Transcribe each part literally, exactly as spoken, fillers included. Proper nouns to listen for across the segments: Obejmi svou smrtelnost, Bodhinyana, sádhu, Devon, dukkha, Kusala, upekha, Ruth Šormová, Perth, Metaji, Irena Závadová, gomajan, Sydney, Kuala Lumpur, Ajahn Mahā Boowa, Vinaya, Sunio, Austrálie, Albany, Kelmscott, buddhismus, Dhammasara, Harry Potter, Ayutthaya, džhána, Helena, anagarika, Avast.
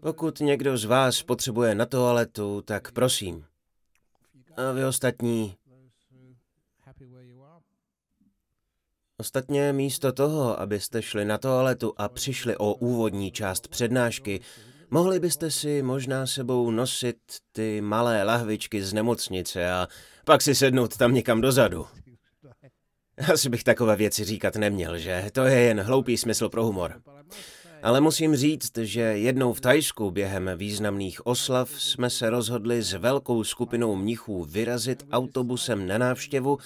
Pokud někdo z vás potřebuje na toaletu, tak prosím. A vy ostatní. Ostatně místo toho, abyste šli na toaletu a přišli o úvodní část přednášky, mohli byste si možná sebou nosit ty malé lahvičky z nemocnice a pak si sednout tam někam dozadu. Asi bych takové věci říkat neměl, že? To je jen hloupý smysl pro humor. Ale musím říct, že jednou v Thajsku během významných oslav jsme se rozhodli s velkou skupinou mnichů vyrazit autobusem na návštěvu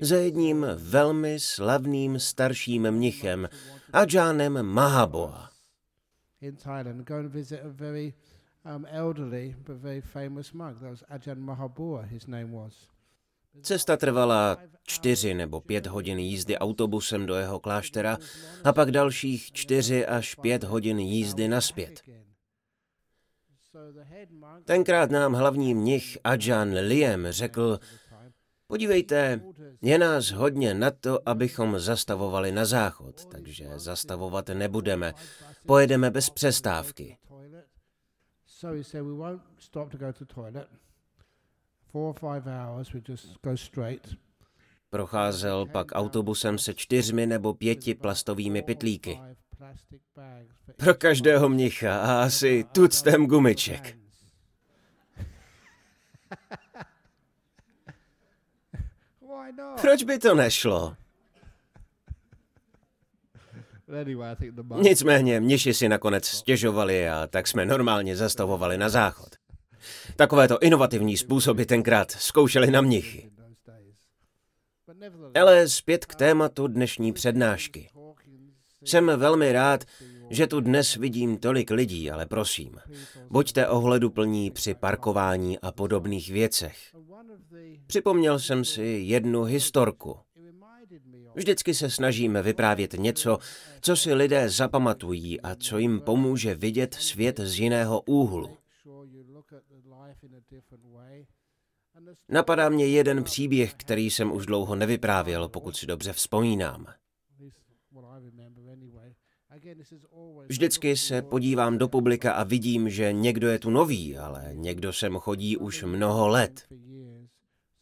za jedním velmi slavným starším mnichem, Ajahnem Mahā Boowa. In Thailand, go and visit a very um, elderly but very famous monk. That was Ajahn Mahā Boowa, his name was. Cesta trvala čtyři nebo pět hodin jízdy autobusem do jeho kláštera a pak dalších čtyři až pět hodin jízdy nazpět. Tenkrát nám hlavní mnich Ajahn Liem řekl: podívejte, je nás hodně na to, abychom zastavovali na záchod, takže zastavovat nebudeme. Pojedeme bez přestávky. Procházel pak autobusem se čtyřmi nebo pěti plastovými pytlíky. Pro každého mnicha a asi tuctem gumiček. Proč by to nešlo? Nicméně mniši si nakonec stěžovali a tak jsme normálně zastavovali na záchod. Takovéto inovativní způsoby tenkrát zkoušeli na mnichy. Ale zpět k tématu dnešní přednášky. Jsem velmi rád, že tu dnes vidím tolik lidí, ale prosím, buďte ohleduplní při parkování a podobných věcech. Připomněl jsem si jednu historku. Vždycky se snažíme vyprávět něco, co si lidé zapamatují a co jim pomůže vidět svět z jiného úhlu. Napadá mě jeden příběh, který jsem už dlouho nevyprávěl, pokud si dobře vzpomínám. Vždycky se podívám do publika a vidím, že někdo je tu nový, ale někdo sem chodí už mnoho let.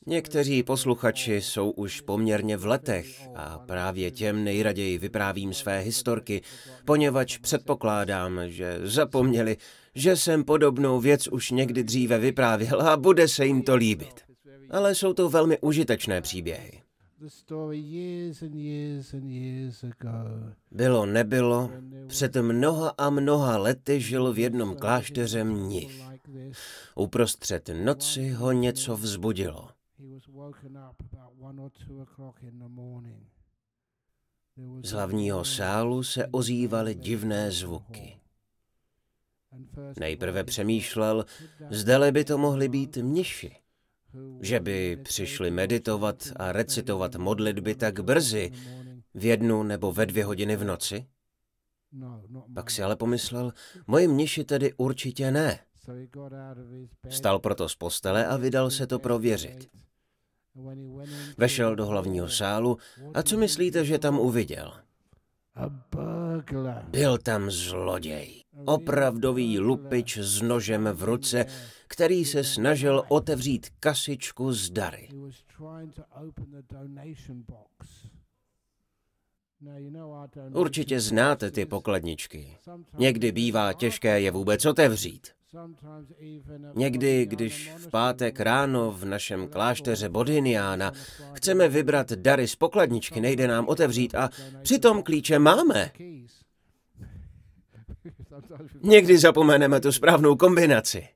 Někteří posluchači jsou už poměrně v letech a právě těm nejraději vyprávím své historky, poněvadž předpokládám, že zapomněli, že jsem podobnou věc už někdy dříve vyprávěl a bude se jim to líbit. Ale jsou to velmi užitečné příběhy. Bylo nebylo, před mnoha a mnoha lety žil v jednom klášteře mnich. Uprostřed noci ho něco vzbudilo. Z hlavního sálu se ozývaly divné zvuky. Nejprve přemýšlel, zdali by to mohli být mniši, že by přišli meditovat a recitovat modlitby tak brzy, v jednu nebo ve dvě hodiny v noci. Pak si ale pomyslel, moji mniši tedy určitě ne. Vstal proto z postele a vydal se to prověřit. Vešel do hlavního sálu a co myslíte, že tam uviděl? Byl tam zloděj. Opravdový lupič s nožem v ruce, který se snažil otevřít kasičku s dary. Určitě znáte ty pokladničky. Někdy bývá těžké je vůbec otevřít. Někdy, když v pátek ráno v našem klášteře Bodhinyana chceme vybrat dary z pokladničky, nejde nám otevřít a přitom klíče máme. Někdy zapomeneme tu správnou kombinaci.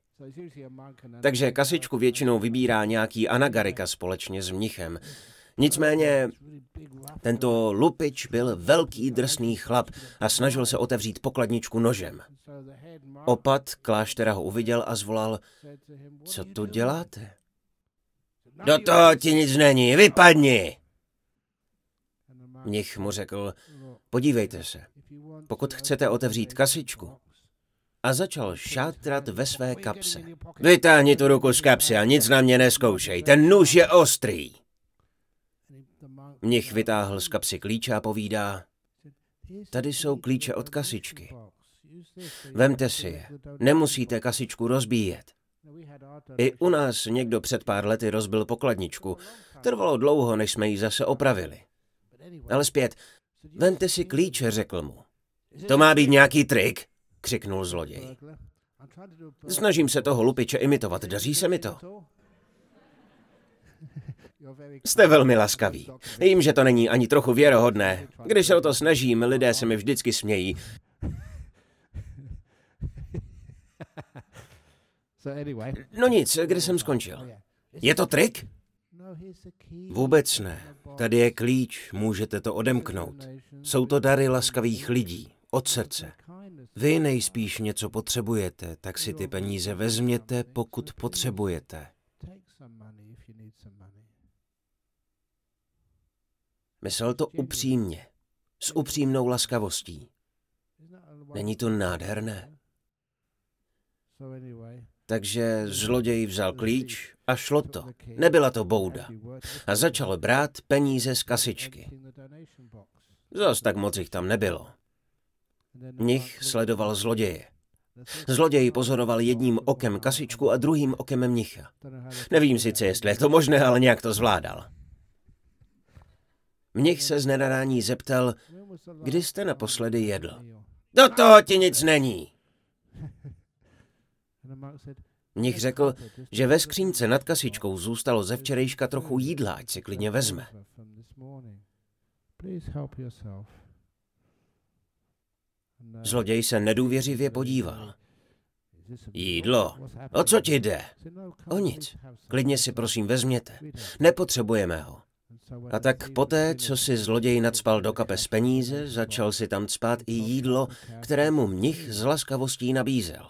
Takže kasičku většinou vybírá nějaký anagarika společně s mnichem. Nicméně tento lupič byl velký drsný chlap a snažil se otevřít pokladničku nožem. Opat kláštera ho uviděl a zvolal: co tu děláte? Do toho ti nic není, vypadni! Mnich mu řekl: podívejte se, pokud chcete otevřít kasičku. A začal šátrat ve své kapse. Vytáhni tu ruku z kapsy a nic na mě neskoušej, ten nůž je ostrý. Mnich vytáhl z kapsy klíče a povídá: tady jsou klíče od kasičky. Vemte si je. Nemusíte kasičku rozbíjet. I u nás někdo před pár lety rozbil pokladničku. Trvalo dlouho, než jsme ji zase opravili. Ale zpět. Vemte si klíče, řekl mu. To má být nějaký trik, křiknul zloděj. Snažím se toho lupiče imitovat, daří se mi to? Jste velmi laskaví. Vím, že to není ani trochu věrohodné. Když se o to snažím, lidé se mi vždycky smějí. No nic, kde jsem skončil? Je to trik? Vůbec ne. Tady je klíč, můžete to odemknout. Jsou to dary laskavých lidí, od srdce. Vy nejspíš něco potřebujete, tak si ty peníze vezměte, pokud potřebujete. Myslel to upřímně, s upřímnou laskavostí. Není to nádherné? Takže zloděj vzal klíč a šlo to. Nebyla to bouda. A začal brát peníze z kasičky. Zas tak moc jich tam nebylo. Mnich sledoval zloděje. Zloděj pozoroval jedním okem kasičku a druhým okem mnicha. Nevím sice, jestli je to možné, ale nějak to zvládal. Mnich se z nenadání zeptal, kdy jste naposledy jedl. Do toho ti nic není. Mnich řekl, že ve skřínce nad kasičkou zůstalo ze včerejška trochu jídla, ať si klidně vezme. Zloděj se nedůvěřivě podíval. Jídlo? O co ti jde? O nic. Klidně si prosím vezměte. Nepotřebujeme ho. A tak poté, co si zloděj nadspal do kapes peníze, začal si tam cpát i jídlo, kterému mnich s laskavostí nabízel.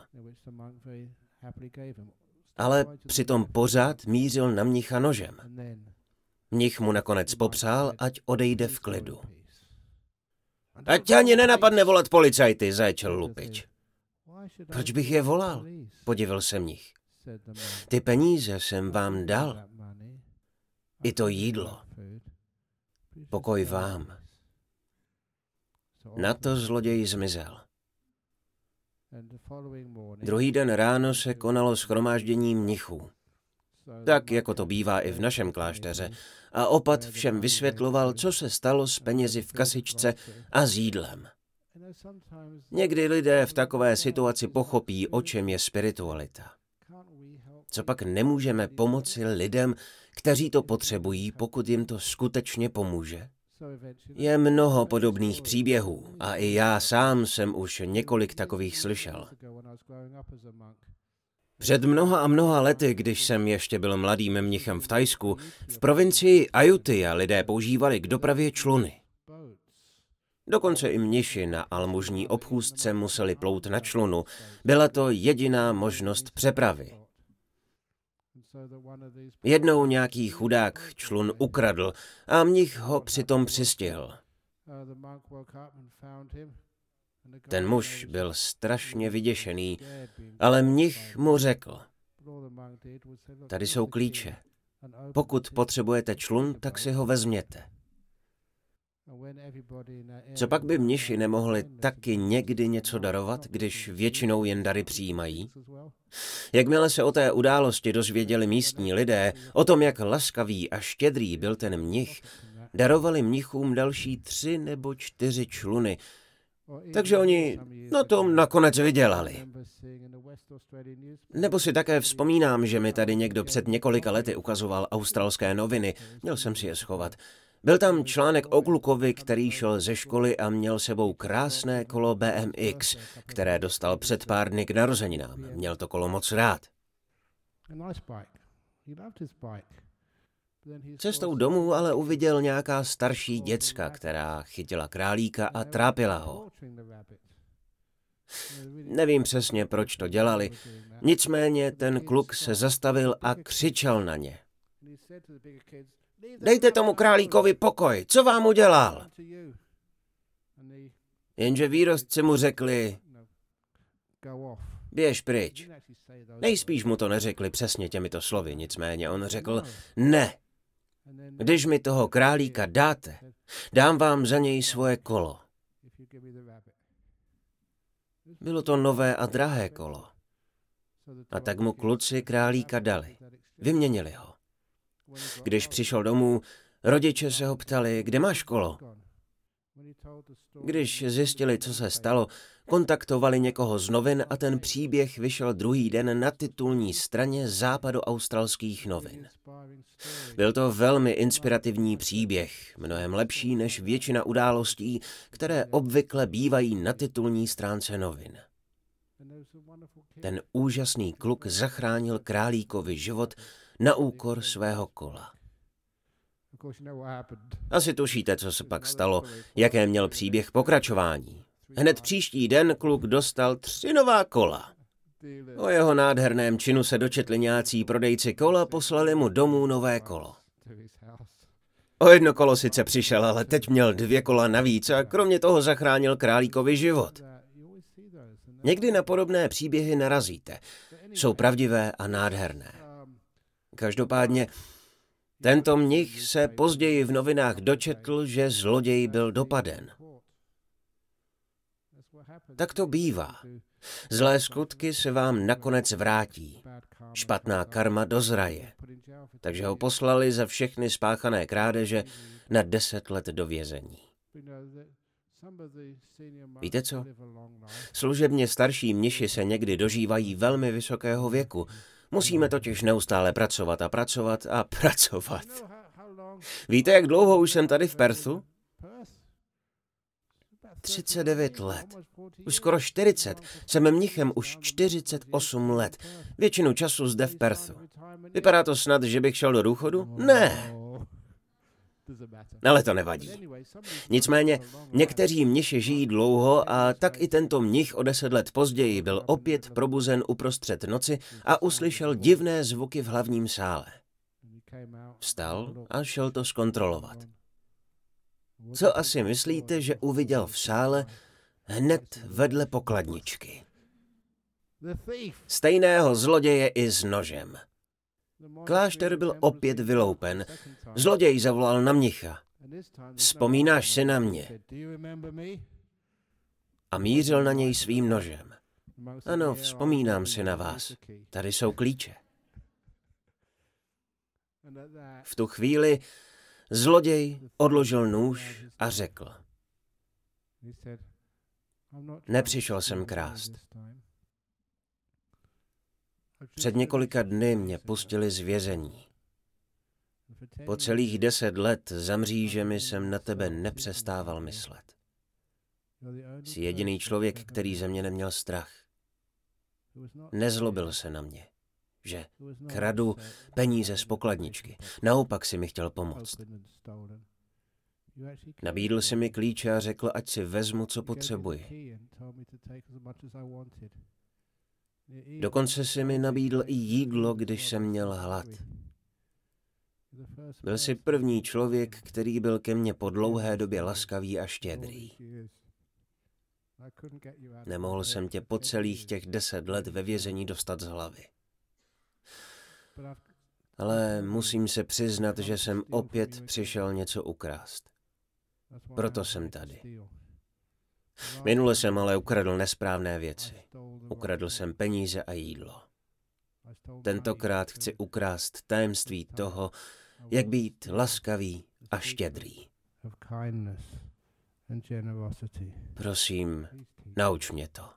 Ale přitom pořád mířil na mnicha nožem. Mnich mu nakonec popřál, ať odejde v klidu. Ať tě ani nenapadne volat policajty, zajčel lupič. Proč bych je volal? Podivil se mnich. Ty peníze jsem vám dal. I to jídlo. Pokoj vám. Na to zloděj zmizel. Druhý den ráno se konalo shromáždění mnichů. Tak, jako to bývá i v našem klášteře. A opat všem vysvětloval, co se stalo s penězi v kasičce a s jídlem. Někdy lidé v takové situaci pochopí, o čem je spiritualita. Copak nemůžeme pomoci lidem, kteří to potřebují, pokud jim to skutečně pomůže? Je mnoho podobných příběhů a i já sám jsem už několik takových slyšel. Před mnoha a mnoha lety, když jsem ještě byl mladým mnichem v Thajsku, v provincii Ayutthaya lidé používali k dopravě čluny. Dokonce i mniši na almužní obchůzce museli plout na člunu. Byla to jediná možnost přepravy. Jednou nějaký chudák člun ukradl a mnich ho přitom přistihl. Ten muž byl strašně vyděšený, ale mnich mu řekl, tady jsou klíče. Pokud potřebujete člun, tak si ho vezměte. Copak by mniši nemohli taky někdy něco darovat, když většinou jen dary přijímají? Jakmile se o té události dozvěděli místní lidé, o tom, jak laskavý a štědrý byl ten mnich, darovali mnichům další tři nebo čtyři čluny, takže oni na tom nakonec vydělali. Nebo si také vzpomínám, že mi tady někdo před několika lety ukazoval australské noviny, měl jsem si je schovat. Byl tam článek o klukovi, který šel ze školy a měl sebou krásné kolo bé em iks, které dostal před pár dny k narozeninám. Měl to kolo moc rád. Cestou domů ale uviděl nějaká starší děcka, která chytila králíka a trápila ho. Nevím přesně, proč to dělali, nicméně ten kluk se zastavil a křičel na ně. Dejte tomu králíkovi pokoj, co vám udělal? Jenže výrostci mu řekli, běž pryč. Nejspíš mu to neřekli přesně těmito slovy, nicméně on řekl, ne, když mi toho králíka dáte, dám vám za něj svoje kolo. Bylo to nové a drahé kolo. A tak mu kluci králíka dali. Vyměnili ho. Když přišel domů, rodiče se ho ptali, kde máš kolo? Když zjistili, co se stalo, kontaktovali někoho z novin a ten příběh vyšel druhý den na titulní straně západoaustralských novin. Byl to velmi inspirativní příběh, mnohem lepší než většina událostí, které obvykle bývají na titulní stránce novin. Ten úžasný kluk zachránil králíkovi život na úkor svého kola. Asi tušíte, co se pak stalo, jaké měl příběh pokračování. Hned příští den kluk dostal tři nová kola. O jeho nádherném činu se dočetli nějací prodejci kola, poslali mu domů nové kolo. O jedno kolo sice přišel, ale teď měl dvě kola navíc a kromě toho zachránil králíkovi život. Někdy na podobné příběhy narazíte. Jsou pravdivé a nádherné. Každopádně, tento mnich se později v novinách dočetl, že zloděj byl dopaden. Tak to bývá. Zlé skutky se vám nakonec vrátí. Špatná karma dozraje. Takže ho poslali za všechny spáchané krádeže na deset let do vězení. Víte co? Služebně starší mniši se někdy dožívají velmi vysokého věku. Musíme totiž neustále pracovat a pracovat a pracovat. Víte, jak dlouho už jsem tady v Perthu? třicet devět let. Už skoro čtyřicet. Jsem mnichem už čtyřicet osm let. Většinu času zde v Perthu. Vypadá to snad, že bych šel do důchodu? Ne. Ale to nevadí. Nicméně, někteří mniši žijí dlouho a tak i tento mnich o deset let později byl opět probuzen uprostřed noci a uslyšel divné zvuky v hlavním sále. Vstal a šel to zkontrolovat. Co asi myslíte, že uviděl v sále hned vedle pokladničky? Stejného zloděje i s nožem. Klášter byl opět vyloupen. Zloděj zavolal na mnicha. Vzpomínáš si na mě? A mířil na něj svým nožem. Ano, vzpomínám si na vás. Tady jsou klíče. V tu chvíli zloděj odložil nůž a řekl: nepřišel jsem krást. Před několika dny mě pustili z vězení. Po celých deset let za mřížemi jsem na tebe nepřestával myslet. Jsi jediný člověk, který ze mě neměl strach. Nezlobil se na mě, že kradu peníze z pokladničky. Naopak si mi chtěl pomoct. Nabídl si mi klíče a řekl, ať si vezmu, co potřebuji. Dokonce si mi nabídl i jídlo, když jsem měl hlad. Byl jsi první člověk, který byl ke mně po dlouhé době laskavý a štědrý. Nemohl jsem tě po celých těch deset let ve vězení dostat z hlavy. Ale musím se přiznat, že jsem opět přišel něco ukrást. Proto jsem tady. Minule jsem ale ukradl nesprávné věci. Ukradl jsem peníze a jídlo. Tentokrát chci ukrást tajemství toho, jak být laskavý a štědrý. Prosím, nauč mě to.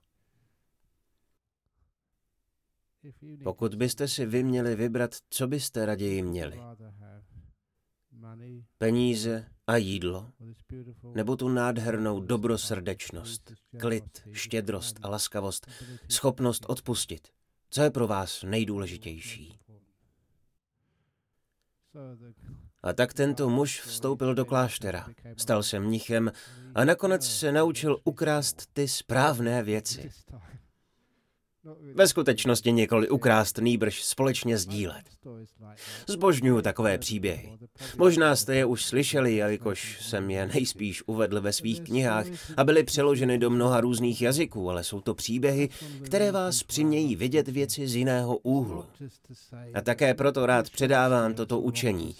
Pokud byste si vy měli vybrat, co byste raději měli? Peníze a jídlo, nebo tu nádhernou dobrosrdečnost, klid, štědrost a laskavost, schopnost odpustit. Co je pro vás nejdůležitější? A tak tento muž vstoupil do kláštera, stal se mnichem a nakonec se naučil ukrást ty správné věci. Ve skutečnosti nikoli ukrást, nýbrž společně sdílet. Zbožňuju takové příběhy. Možná jste je už slyšeli, jelikož jsem je nejspíš uvedl ve svých knihách a byly přeloženy do mnoha různých jazyků, ale jsou to příběhy, které vás přimějí vidět věci z jiného úhlu. A také proto rád předávám toto učení.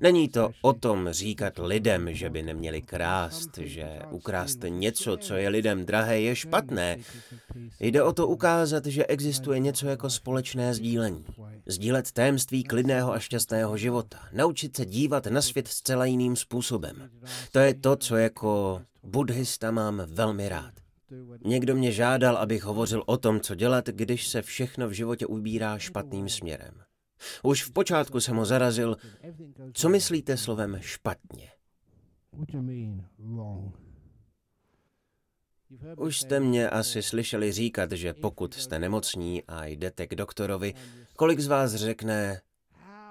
Není to o tom říkat lidem, že by neměli krást, že ukrást něco, co je lidem drahé, je špatné. Jde o to ukázat, že existuje něco jako společné sdílení. Sdílet tajemství klidného a šťastného života. Naučit se dívat na svět zcela jiným způsobem. To je to, co jako buddhista mám velmi rád. Někdo mě žádal, abych hovořil o tom, co dělat, když se všechno v životě ubírá špatným směrem. Už v počátku jsem ho zarazil. Co myslíte slovem špatně? Už jste mě asi slyšeli říkat, že pokud jste nemocní a jdete k doktorovi, kolik z vás řekne,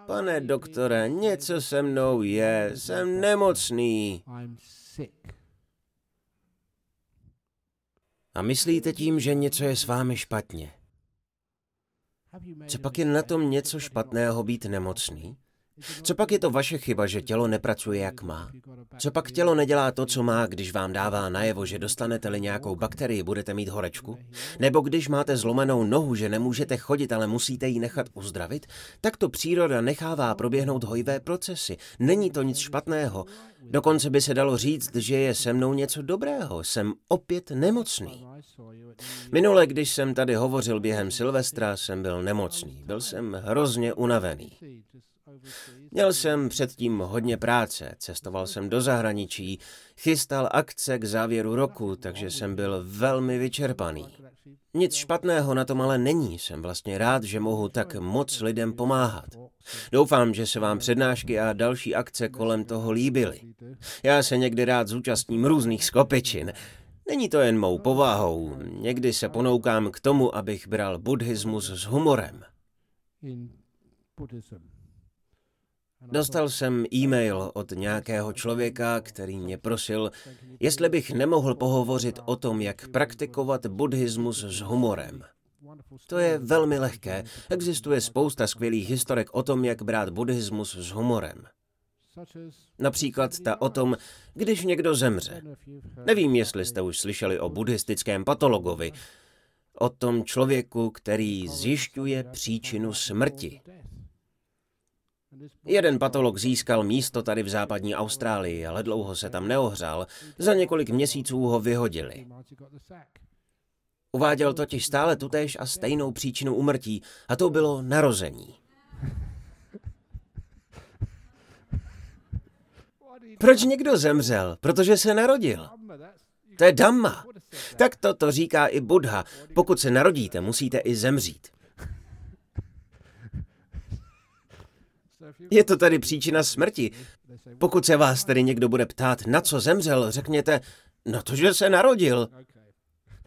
pane doktore, něco se mnou je, jsem nemocný. A myslíte tím, že něco je s vámi špatně? Co pak je na tom něco špatného být nemocný? Co pak je to vaše chyba, že tělo nepracuje, jak má? Co pak tělo nedělá to, co má, když vám dává najevo, že dostanete-li nějakou bakterii, budete mít horečku? Nebo když máte zlomenou nohu, že nemůžete chodit, ale musíte ji nechat uzdravit? Tak to příroda nechává proběhnout hojivé procesy. Není to nic špatného. Dokonce by se dalo říct, že je se mnou něco dobrého. Jsem opět nemocný. Minule, když jsem tady hovořil během Silvestra, jsem byl nemocný. Byl jsem hrozně unavený. Měl jsem předtím hodně práce, cestoval jsem do zahraničí, chystal akce k závěru roku, takže jsem byl velmi vyčerpaný. Nic špatného na tom ale není, jsem vlastně rád, že mohu tak moc lidem pomáhat. Doufám, že se vám přednášky a další akce kolem toho líbily. Já se někdy rád zúčastním různých skopečin. Není to jen mou povahou, někdy se ponoukám k tomu, abych bral buddhismus s humorem. Dostal jsem e-mail od nějakého člověka, který mě prosil, jestli bych nemohl pohovořit o tom, jak praktikovat buddhismus s humorem. To je velmi lehké. Existuje spousta skvělých historek o tom, jak brát buddhismus s humorem. Například ta o tom, když někdo zemře. Nevím, jestli jste už slyšeli o buddhistickém patologovi, o tom člověku, který zjišťuje příčinu smrti. Jeden patolog získal místo tady v západní Austrálii, ale dlouho se tam neohřál. Za několik měsíců ho vyhodili. Uváděl totiž stále tutéž a stejnou příčinu úmrtí, a to bylo narození. Proč někdo zemřel? Protože se narodil. To je dhamma. Tak toto říká i Buddha. Pokud se narodíte, musíte i zemřít. Je to tady příčina smrti. Pokud se vás tedy někdo bude ptát, na co zemřel, řekněte, no to, že se narodil.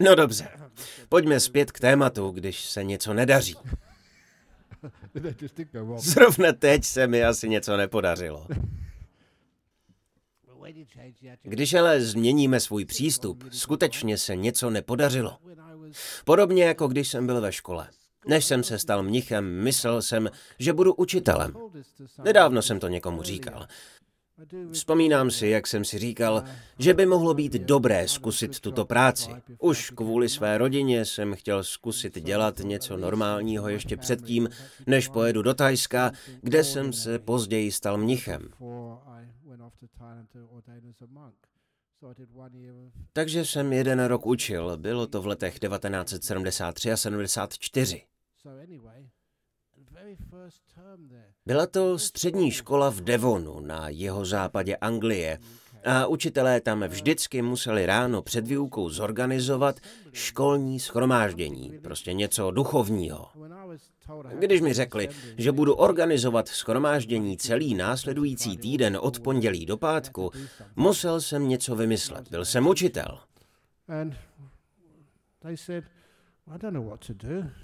No dobře, pojďme zpět k tématu, když se něco nedaří. Zrovna teď se mi asi něco nepodařilo. Když ale změníme svůj přístup, skutečně se něco nepodařilo. Podobně jako když jsem byl ve škole. Než jsem se stal mnichem, myslel jsem, že budu učitelem. Nedávno jsem to někomu říkal. Vzpomínám si, jak jsem si říkal, že by mohlo být dobré zkusit tuto práci. Už kvůli své rodině jsem chtěl zkusit dělat něco normálního ještě předtím, než pojedu do Thajska, kde jsem se později stal mnichem. Takže jsem jeden rok učil, bylo to v letech devatenáct set sedmdesát tři a sedmdesát čtyři. Byla to střední škola v Devonu na jihozápadě Anglie a učitelé tam vždycky museli ráno před výukou zorganizovat školní shromáždění, prostě něco duchovního. Když mi řekli, že budu organizovat shromáždění celý následující týden od pondělí do pátku, musel jsem něco vymyslet. Byl jsem učitel.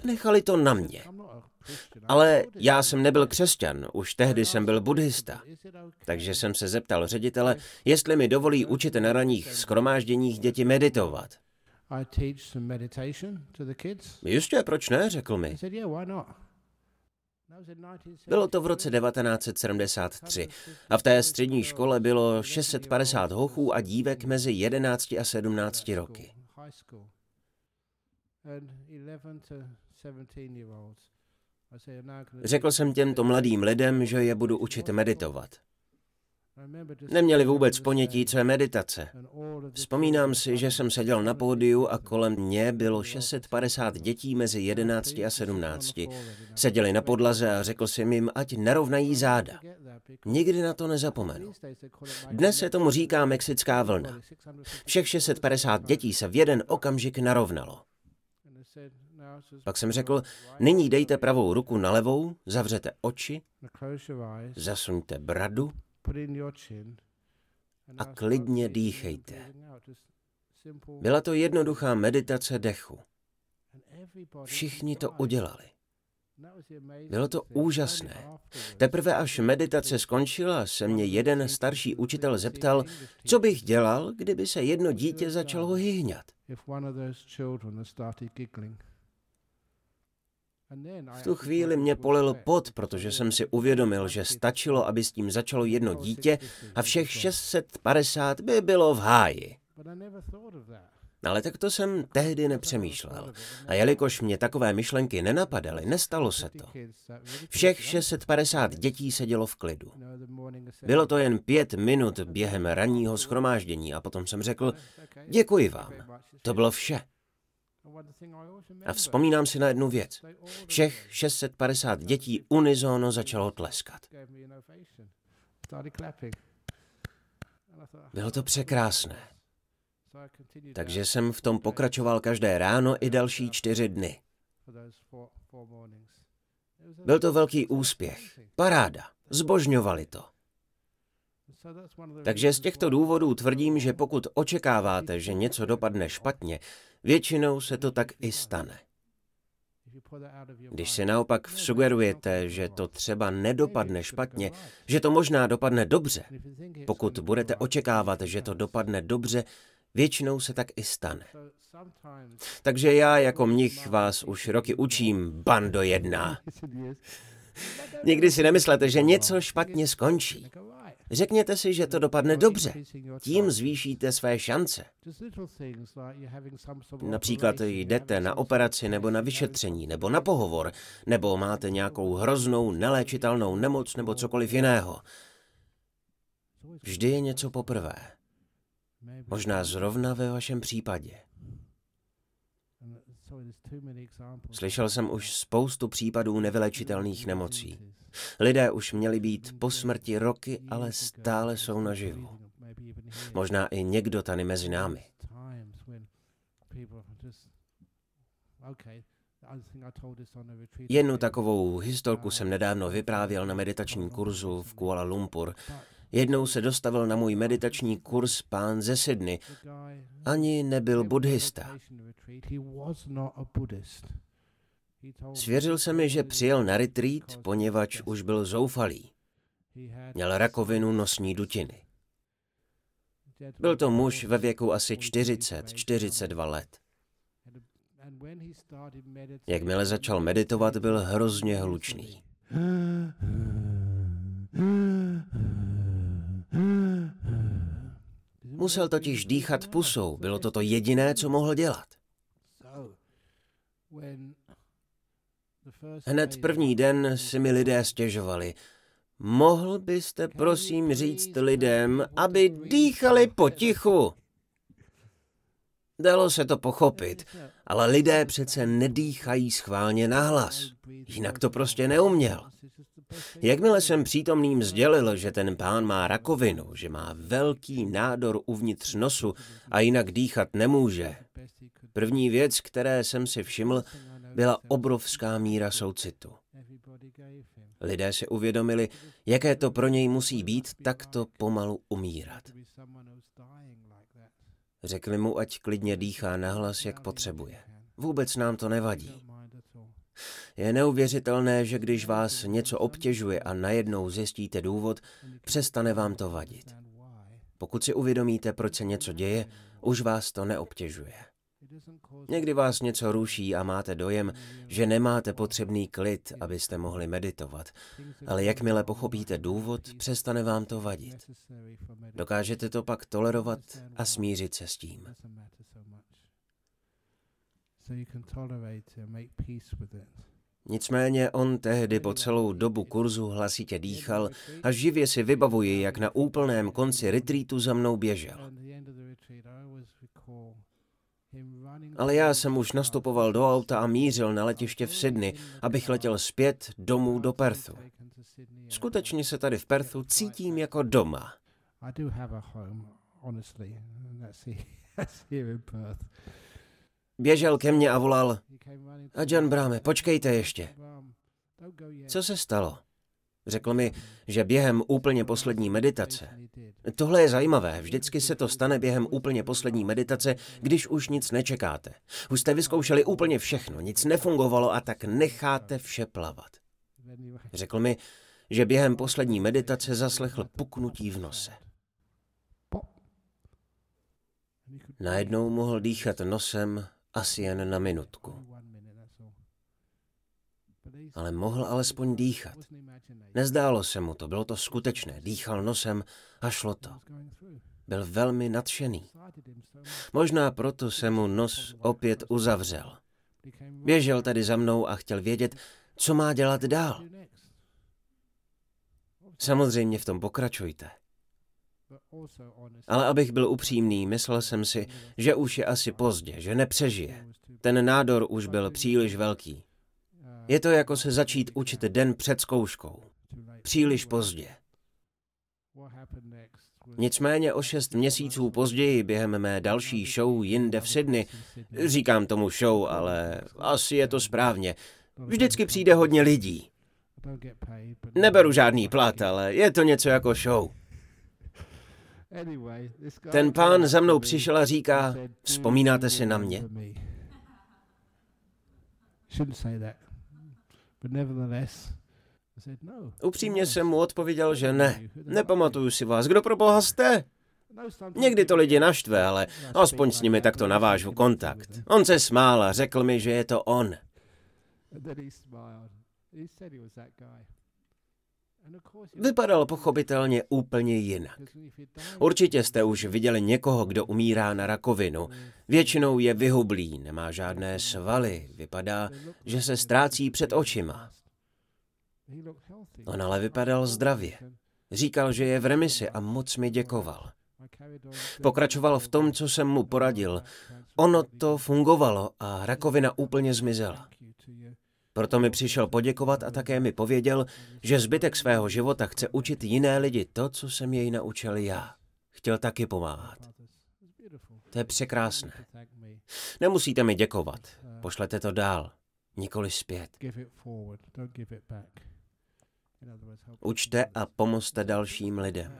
Nechali to na mě. Ale já jsem nebyl křesťan, už tehdy jsem byl buddhista. Takže jsem se zeptal ředitele, jestli mi dovolí učit na ranních shromážděních děti meditovat. I teach some meditation to the kids. Jistě, proč ne, řekl mi. Bylo to v roce devatenáct set sedmdesát tři a v té střední škole bylo šest set padesát hochů a dívek mezi jedenácti a sedmnácti roky. Řekl jsem těmto mladým lidem, že je budu učit meditovat. Neměli vůbec ponětí, co je meditace. Vzpomínám si, že jsem seděl na pódiu a kolem mě bylo šest set padesát dětí mezi jedenácti a sedmnácti. Seděli na podlaze a řekl jsem jim, ať narovnají záda. Nikdy na to nezapomenu. Dnes se tomu říká mexická vlna. Všech šest set padesát dětí se v jeden okamžik narovnalo. Pak jsem řekl, nyní dejte pravou ruku na levou, zavřete oči, zasuňte bradu a klidně dýchejte. Byla to jednoduchá meditace dechu. Všichni to udělali. Bylo to úžasné. Teprve až meditace skončila, se mě jeden starší učitel zeptal, co bych dělal, kdyby se jedno dítě začalo hyhňat. V tu chvíli mě polil pot, protože jsem si uvědomil, že stačilo, aby s tím začalo jedno dítě a všech šest set padesát by bylo v háji. Ale tak to jsem tehdy nepřemýšlel. A jelikož mě takové myšlenky nenapadaly, nestalo se to. Všech šest set padesát dětí sedělo v klidu. Bylo to jen pět minut během ranního shromáždění a potom jsem řekl, děkuji vám, to bylo vše. A vzpomínám si na jednu věc. Všech šest set padesát dětí unisono začalo tleskat. Bylo to překrásné. Takže jsem v tom pokračoval každé ráno i další čtyři dny. Byl to velký úspěch. Paráda. Zbožňovali to. Takže z těchto důvodů tvrdím, že pokud očekáváte, že něco dopadne špatně, většinou se to tak i stane. Když si naopak vsugerujete, že to třeba nedopadne špatně, že to možná dopadne dobře, pokud budete očekávat, že to dopadne dobře, většinou se tak i stane. Takže já jako mnich vás už roky učím, bando jedna. Nikdy si nemyslete, že něco špatně skončí. Řekněte si, že to dopadne dobře. Tím zvýšíte své šance. Například jdete na operaci nebo na vyšetření, nebo na pohovor, nebo máte nějakou hroznou, neléčitelnou nemoc nebo cokoliv jiného. Vždy je něco poprvé. Možná zrovna ve vašem případě. Slyšel jsem už spoustu případů nevylečitelných nemocí. Lidé už měli být po smrti roky, ale stále jsou naživu. Možná i někdo tady mezi námi. Jednu takovou historku jsem nedávno vyprávěl na meditačním kurzu v Kuala Lumpur. Jednou se dostavil na můj meditační kurz pán ze Sydney. Ani nebyl buddhista. Svěřil se mi, že přijel na retreat, poněvadž už byl zoufalý. Měl rakovinu nosní dutiny. Byl to muž ve věku asi čtyřicet, čtyřicet dva let. Jakmile začal meditovat, byl hrozně hlučný. Musel totiž dýchat pusou, bylo to to jediné, co mohl dělat. Hned první den si mi lidé stěžovali. Mohl byste prosím říct lidem, aby dýchali potichu? Dalo se to pochopit, ale lidé přece nedýchají schválně nahlas. Jinak to prostě neuměl. Jakmile jsem přítomným sdělil, že ten pán má rakovinu, že má velký nádor uvnitř nosu a jinak dýchat nemůže, první věc, které jsem si všiml, byla obrovská míra soucitu. Lidé si uvědomili, jaké to pro něj musí být, takto pomalu umírat. Řekli mu, ať klidně dýchá nahlas, jak potřebuje. Vůbec nám to nevadí. Je neuvěřitelné, že když vás něco obtěžuje a najednou zjistíte důvod, přestane vám to vadit. Pokud si uvědomíte, proč se něco děje, už vás to neobtěžuje. Někdy vás něco ruší a máte dojem, že nemáte potřebný klid, abyste mohli meditovat, ale jakmile pochopíte důvod, přestane vám to vadit. Dokážete to pak tolerovat a smířit se s tím. Nicméně on tehdy po celou dobu kurzu hlasitě dýchal a živě si vybavuji, jak na úplném konci retreatu za mnou běžel. Ale já jsem už nastupoval do auta a mířil na letiště v Sydney, abych letěl zpět domů do Perthu. Skutečně se tady v Perthu cítím jako doma. Běžel ke mně a volal, Ajahn Brahme, počkejte ještě. Co se stalo? Řekl mi, že během úplně poslední meditace. Tohle je zajímavé, vždycky se to stane během úplně poslední meditace, když už nic nečekáte. Už jste vyzkoušeli úplně všechno, nic nefungovalo a tak necháte vše plavat. Řekl mi, že během poslední meditace zaslechl puknutí v nose. Najednou mohl dýchat nosem asi jen na minutku. Ale mohl alespoň dýchat. Nezdálo se mu to, bylo to skutečné. Dýchal nosem a šlo to. Byl velmi nadšený. Možná proto se mu nos opět uzavřel. Běžel tady za mnou a chtěl vědět, co má dělat dál. Samozřejmě v tom pokračujte. Ale abych byl upřímný, myslel jsem si, že už je asi pozdě, že nepřežije. Ten nádor už byl příliš velký. Je to jako se začít učit den před zkouškou. Příliš pozdě. Nicméně o šest měsíců později během mé další show jinde v Sydney, říkám tomu show, ale asi je to správně, vždycky přijde hodně lidí. Neberu žádný plat, ale je to něco jako show. Ten pán za mnou přišel a říká, vzpomínáte si na mě? Upřímně jsem mu odpověděl, že ne, nepamatuju si vás, kdo pro boha jste? Někdy to lidi naštve, ale aspoň s nimi takto navážu kontakt. On se smál a řekl mi, že je to on. Vypadal pochopitelně úplně jinak. Určitě jste už viděli někoho, kdo umírá na rakovinu. Většinou je vyhublý, nemá žádné svaly, vypadá, že se ztrácí před očima. On ale vypadal zdravě. Říkal, že je v remisi a moc mi děkoval. Pokračoval v tom, co jsem mu poradil. Ono to fungovalo a rakovina úplně zmizela. Proto mi přišel poděkovat a také mi pověděl, že zbytek svého života chce učit jiné lidi to, co jsem jej naučil já. Chtěl taky pomáhat. To je překrásné. Nemusíte mi děkovat. Pošlete to dál, nikoli zpět. Učte a pomozte dalším lidem.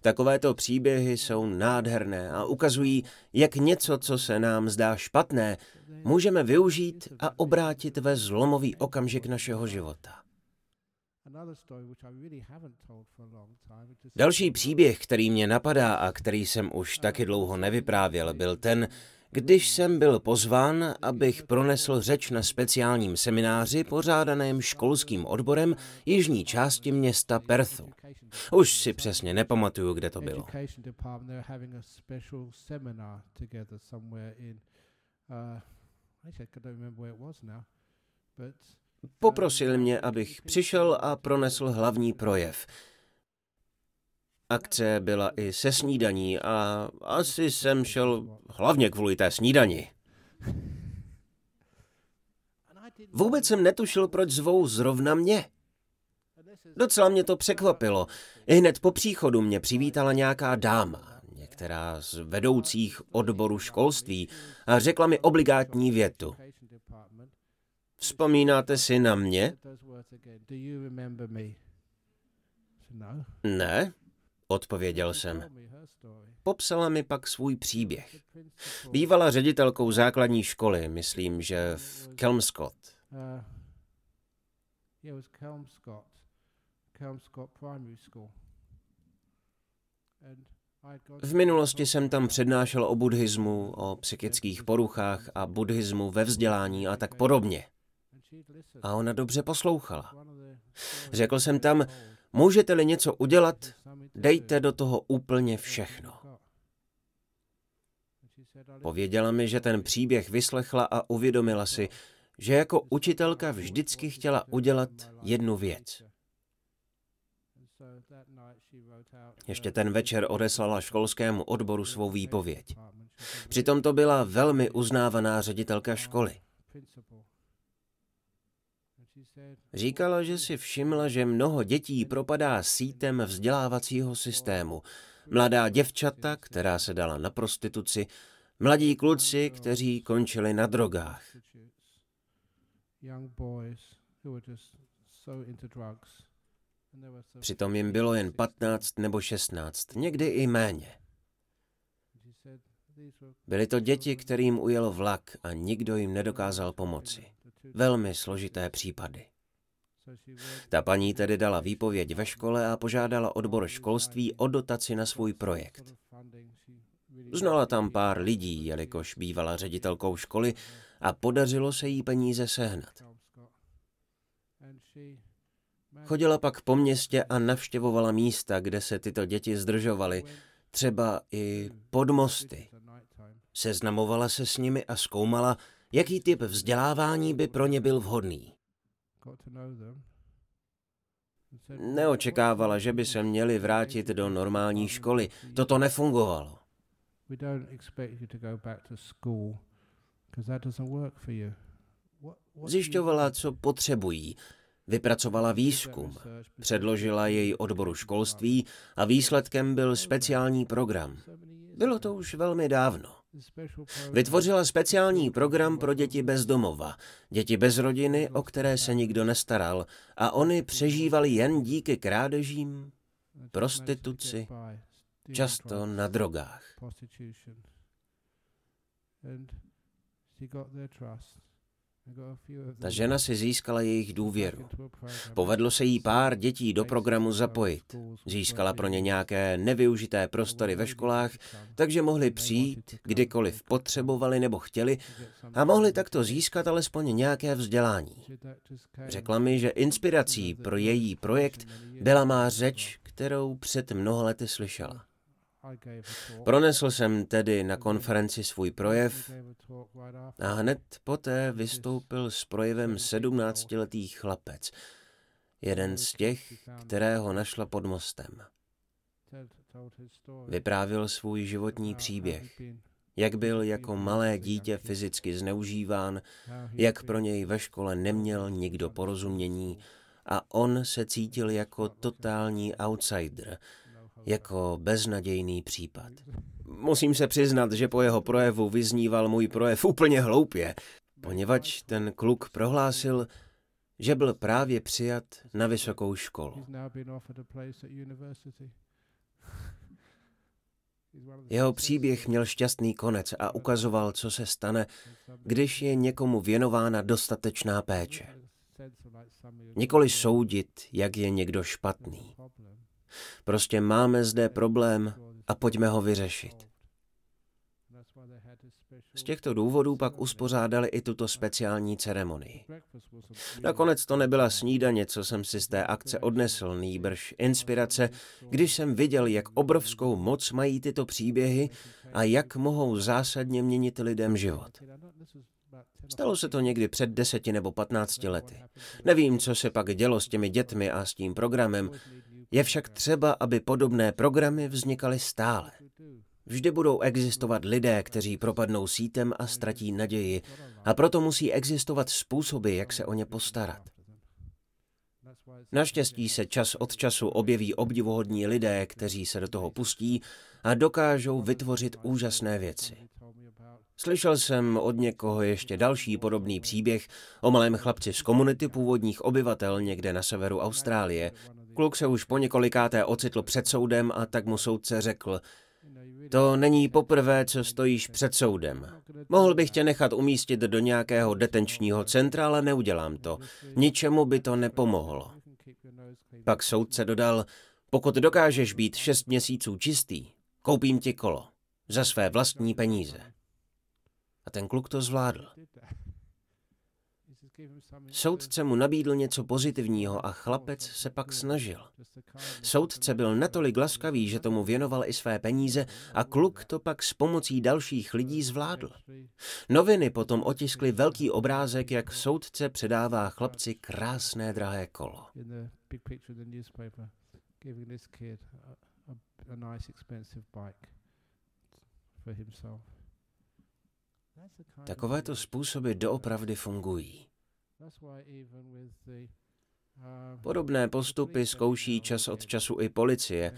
Takovéto příběhy jsou nádherné a ukazují, jak něco, co se nám zdá špatné, můžeme využít a obrátit ve zlomový okamžik našeho života. Další příběh, který mě napadá a který jsem už taky dlouho nevyprávěl, byl ten, když jsem byl pozván, abych pronesl řeč na speciálním semináři pořádaném školským odborem jižní části města Perthu. Už si přesně nepamatuju, kde to bylo. Poprosil mě, abych přišel a pronesl hlavní projev. Akce byla i se snídaní a asi jsem šel hlavně kvůli té snídani. Vůbec jsem netušil, proč zvou zrovna mě. Docela mě to překvapilo. I hned po příchodu mě přivítala nějaká dáma, některá z vedoucích odboru školství, a řekla mi obligátní větu. Vzpomínáte si na mě? Ne. Odpověděl jsem. Popsala mi pak svůj příběh. Bývala ředitelkou základní školy, myslím, že v Kelmscott. V minulosti jsem tam přednášel o buddhismu, o psychických poruchách a buddhismu ve vzdělání a tak podobně. A ona dobře poslouchala. Řekl jsem tam, můžete-li něco udělat, dejte do toho úplně všechno. Pověděla mi, že ten příběh vyslechla a uvědomila si, že jako učitelka vždycky chtěla udělat jednu věc. Ještě ten večer odeslala školskému odboru svou výpověď. Přitom to byla velmi uznávaná ředitelka školy. Říkala, že si všimla, že mnoho dětí propadá sítem vzdělávacího systému. Mladá děvčata, která se dala na prostituci, mladí kluci, kteří končili na drogách. Přitom jim bylo jen patnáct nebo šestnáct, někdy i méně. Byly to děti, kterým ujel vlak a nikdo jim nedokázal pomoci. Velmi složité případy. Ta paní tedy dala výpověď ve škole a požádala odbor školství o dotaci na svůj projekt. Znala tam pár lidí, jelikož bývala ředitelkou školy, a podařilo se jí peníze sehnat. Chodila pak po městě a navštěvovala místa, kde se tyto děti zdržovaly, třeba i pod mosty. Seznamovala se s nimi a zkoumala, jaký typ vzdělávání by pro ně byl vhodný. Neočekávala, že by se měli vrátit do normální školy. Toto nefungovalo. Zjišťovala, co potřebují. Vypracovala výzkum, předložila jej odboru školství a výsledkem byl speciální program. Bylo to už velmi dávno. Vytvořila speciální program pro děti bez domova, děti bez rodiny, o které se nikdo nestaral, a oni přežívali jen díky krádežím, prostituci, často na drogách. Ta žena si získala jejich důvěru. Povedlo se jí pár dětí do programu zapojit. Získala pro ně nějaké nevyužité prostory ve školách, takže mohli přijít, kdykoliv potřebovali nebo chtěli, a mohli takto získat alespoň nějaké vzdělání. Řekla mi, že inspirací pro její projekt byla má řeč, kterou před mnoha lety slyšela. Pronesl jsem tedy na konferenci svůj projev a hned poté vystoupil s projevem sedmnáctiletý chlapec, jeden z těch, kterého našla pod mostem. Vyprávěl svůj životní příběh, jak byl jako malé dítě fyzicky zneužíván, jak pro něj ve škole neměl nikdo porozumění a on se cítil jako totální outsider, jako beznadějný případ. Musím se přiznat, že po jeho projevu vyzníval můj projev úplně hloupě, poněvadž ten kluk prohlásil, že byl právě přijat na vysokou školu. Jeho příběh měl šťastný konec a ukazoval, co se stane, když je někomu věnována dostatečná péče. Nikoli soudit, jak je někdo špatný. Prostě máme zde problém a pojďme ho vyřešit. Z těchto důvodů pak uspořádali i tuto speciální ceremonii. Nakonec to nebyla snídaně, co jsem si z té akce odnesl, nýbrž inspirace, když jsem viděl, jak obrovskou moc mají tyto příběhy a jak mohou zásadně měnit lidem život. Stalo se to někdy před deseti nebo patnácti lety. Nevím, co se pak dělo s těmi dětmi a s tím programem. Je však třeba, aby podobné programy vznikaly stále. Vždy budou existovat lidé, kteří propadnou sítem a ztratí naději, a proto musí existovat způsoby, jak se o ně postarat. Naštěstí se čas od času objeví obdivuhodní lidé, kteří se do toho pustí a dokážou vytvořit úžasné věci. Slyšel jsem od někoho ještě další podobný příběh o malém chlapci z komunity původních obyvatel někde na severu Austrálie. Kluk se už po několikáté ocitl před soudem a tak mu soudce řekl, to není poprvé, co stojíš před soudem. Mohl bych tě nechat umístit do nějakého detenčního centra, ale neudělám to. Ničemu by to nepomohlo. Pak soudce dodal, pokud dokážeš být šest měsíců čistý, Koupím ti kolo. Za své vlastní peníze. A ten kluk to zvládl. Soudce mu nabídl něco pozitivního a chlapec se pak snažil. Soudce byl natolik laskavý, že tomu věnoval i své peníze a kluk to pak s pomocí dalších lidí zvládl. Noviny potom otiskly velký obrázek, jak soudce předává chlapci krásné drahé kolo. Takovéto způsoby doopravdy fungují. Podobné postupy zkouší čas od času i policie.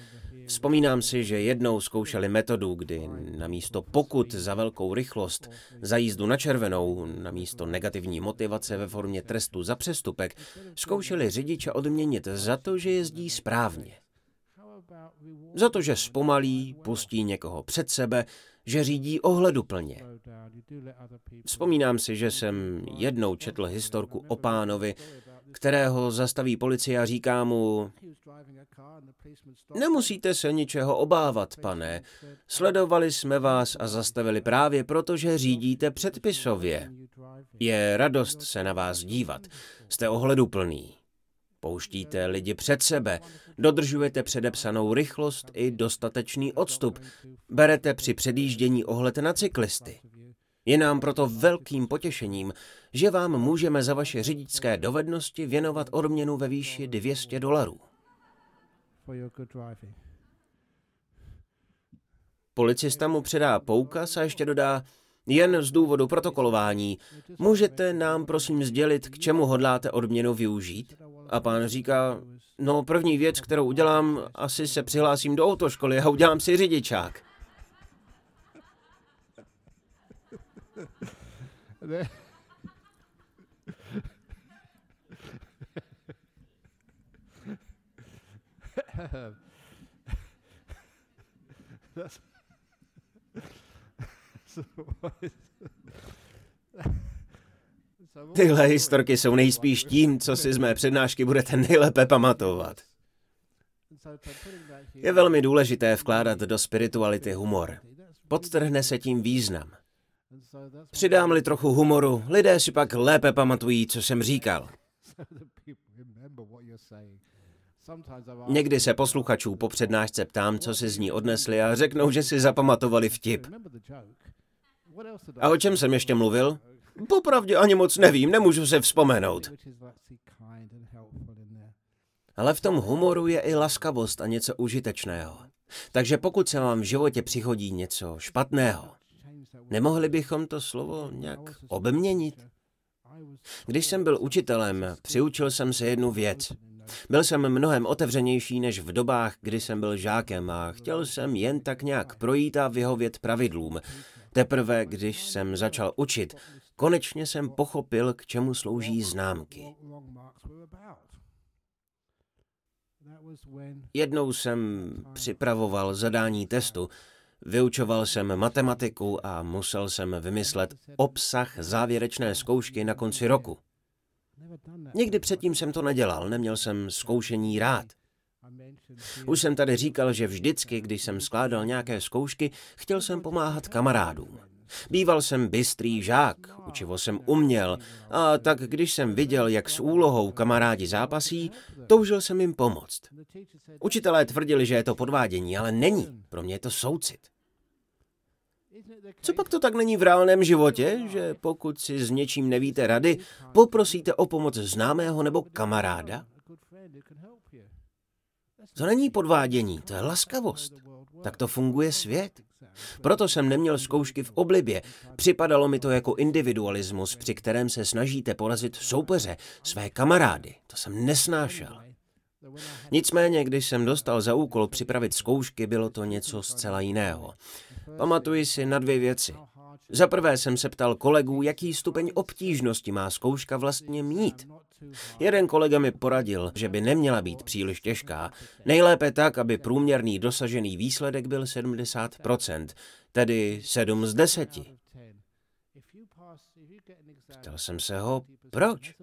Vzpomínám si, že jednou zkoušeli metodu, kdy namísto pokut za velkou rychlost, za jízdu na červenou, namísto negativní motivace ve formě trestu za přestupek, zkoušeli řidiče odměnit za to, že jezdí správně. Za to, že zpomalí, pustí někoho před sebe, že řídí ohleduplně. Vzpomínám si, že jsem jednou četl historku o pánovi, kterého zastaví policie a říká mu: nemusíte se ničeho obávat, pane. Sledovali jsme vás a zastavili právě proto, že řídíte předpisově. Je radost se na vás dívat. Jste ohleduplný. Pouštíte lidi před sebe, dodržujete předepsanou rychlost i dostatečný odstup, berete při předjíždění ohled na cyklisty. Je nám proto velkým potěšením, že vám můžeme za vaše řidičské dovednosti věnovat odměnu ve výši dvě stě dolarů. Policista mu předá poukaz a ještě dodá: jen z důvodu protokolování, můžete nám prosím sdělit, k čemu hodláte odměnu využít? A pán říká: no první věc, kterou udělám, asi se přihlásím do autoškoly a udělám si řidičák. Tyhle historky jsou nejspíš tím, co si z mé přednášky budete nejlépe pamatovat. Je velmi důležité vkládat do spirituality humor. Podtrhne se tím význam. Přidám-li trochu humoru, lidé si pak lépe pamatují, co jsem říkal. Někdy se posluchačů po přednášce ptám, co si z ní odnesli, a řeknou, že si zapamatovali vtip. A o čem jsem ještě mluvil? Popravdě ani moc nevím, nemůžu se vzpomenout. Ale v tom humoru je i laskavost a něco užitečného. Takže pokud se vám v životě přihodí něco špatného, nemohli bychom to slovo nějak obměnit? Když jsem byl učitelem, přiučil jsem se jednu věc. Byl jsem mnohem otevřenější než v dobách, kdy jsem byl žákem, a chtěl jsem jen tak nějak projít a vyhovět pravidlům. Teprve, když jsem začal učit, konečně jsem pochopil, k čemu slouží známky. Jednou jsem připravoval zadání testu, vyučoval jsem matematiku a musel jsem vymyslet obsah závěrečné zkoušky na konci roku. Nikdy předtím jsem to nedělal, neměl jsem zkoušení rád. Už jsem tady říkal, že vždycky, když jsem skládal nějaké zkoušky, chtěl jsem pomáhat kamarádům. Býval jsem bystrý žák, učivo jsem uměl, a tak když jsem viděl, jak s úlohou kamarádi zápasí, toužil jsem jim pomoct. Učitelé tvrdili, že je to podvádění, ale není, pro mě je to soucit. Copak to tak není v reálném životě, že pokud si s něčím nevíte rady, poprosíte o pomoc známého nebo kamaráda? To není podvádění, to je laskavost. Tak to funguje svět. Proto jsem neměl zkoušky v oblibě. Připadalo mi to jako individualismus, při kterém se snažíte porazit soupeře, své kamarády. To jsem nesnášel. Nicméně, když jsem dostal za úkol připravit zkoušky, bylo to něco zcela jiného. Pamatuji si na dvě věci. Za prvé jsem se ptal kolegů, jaký stupeň obtížnosti má zkouška vlastně mít. Jeden kolega mi poradil, že by neměla být příliš těžká, nejlépe tak, aby průměrný dosažený výsledek byl sedmdesát procent, tedy sedm z deseti. Ptal jsem se ho, proč?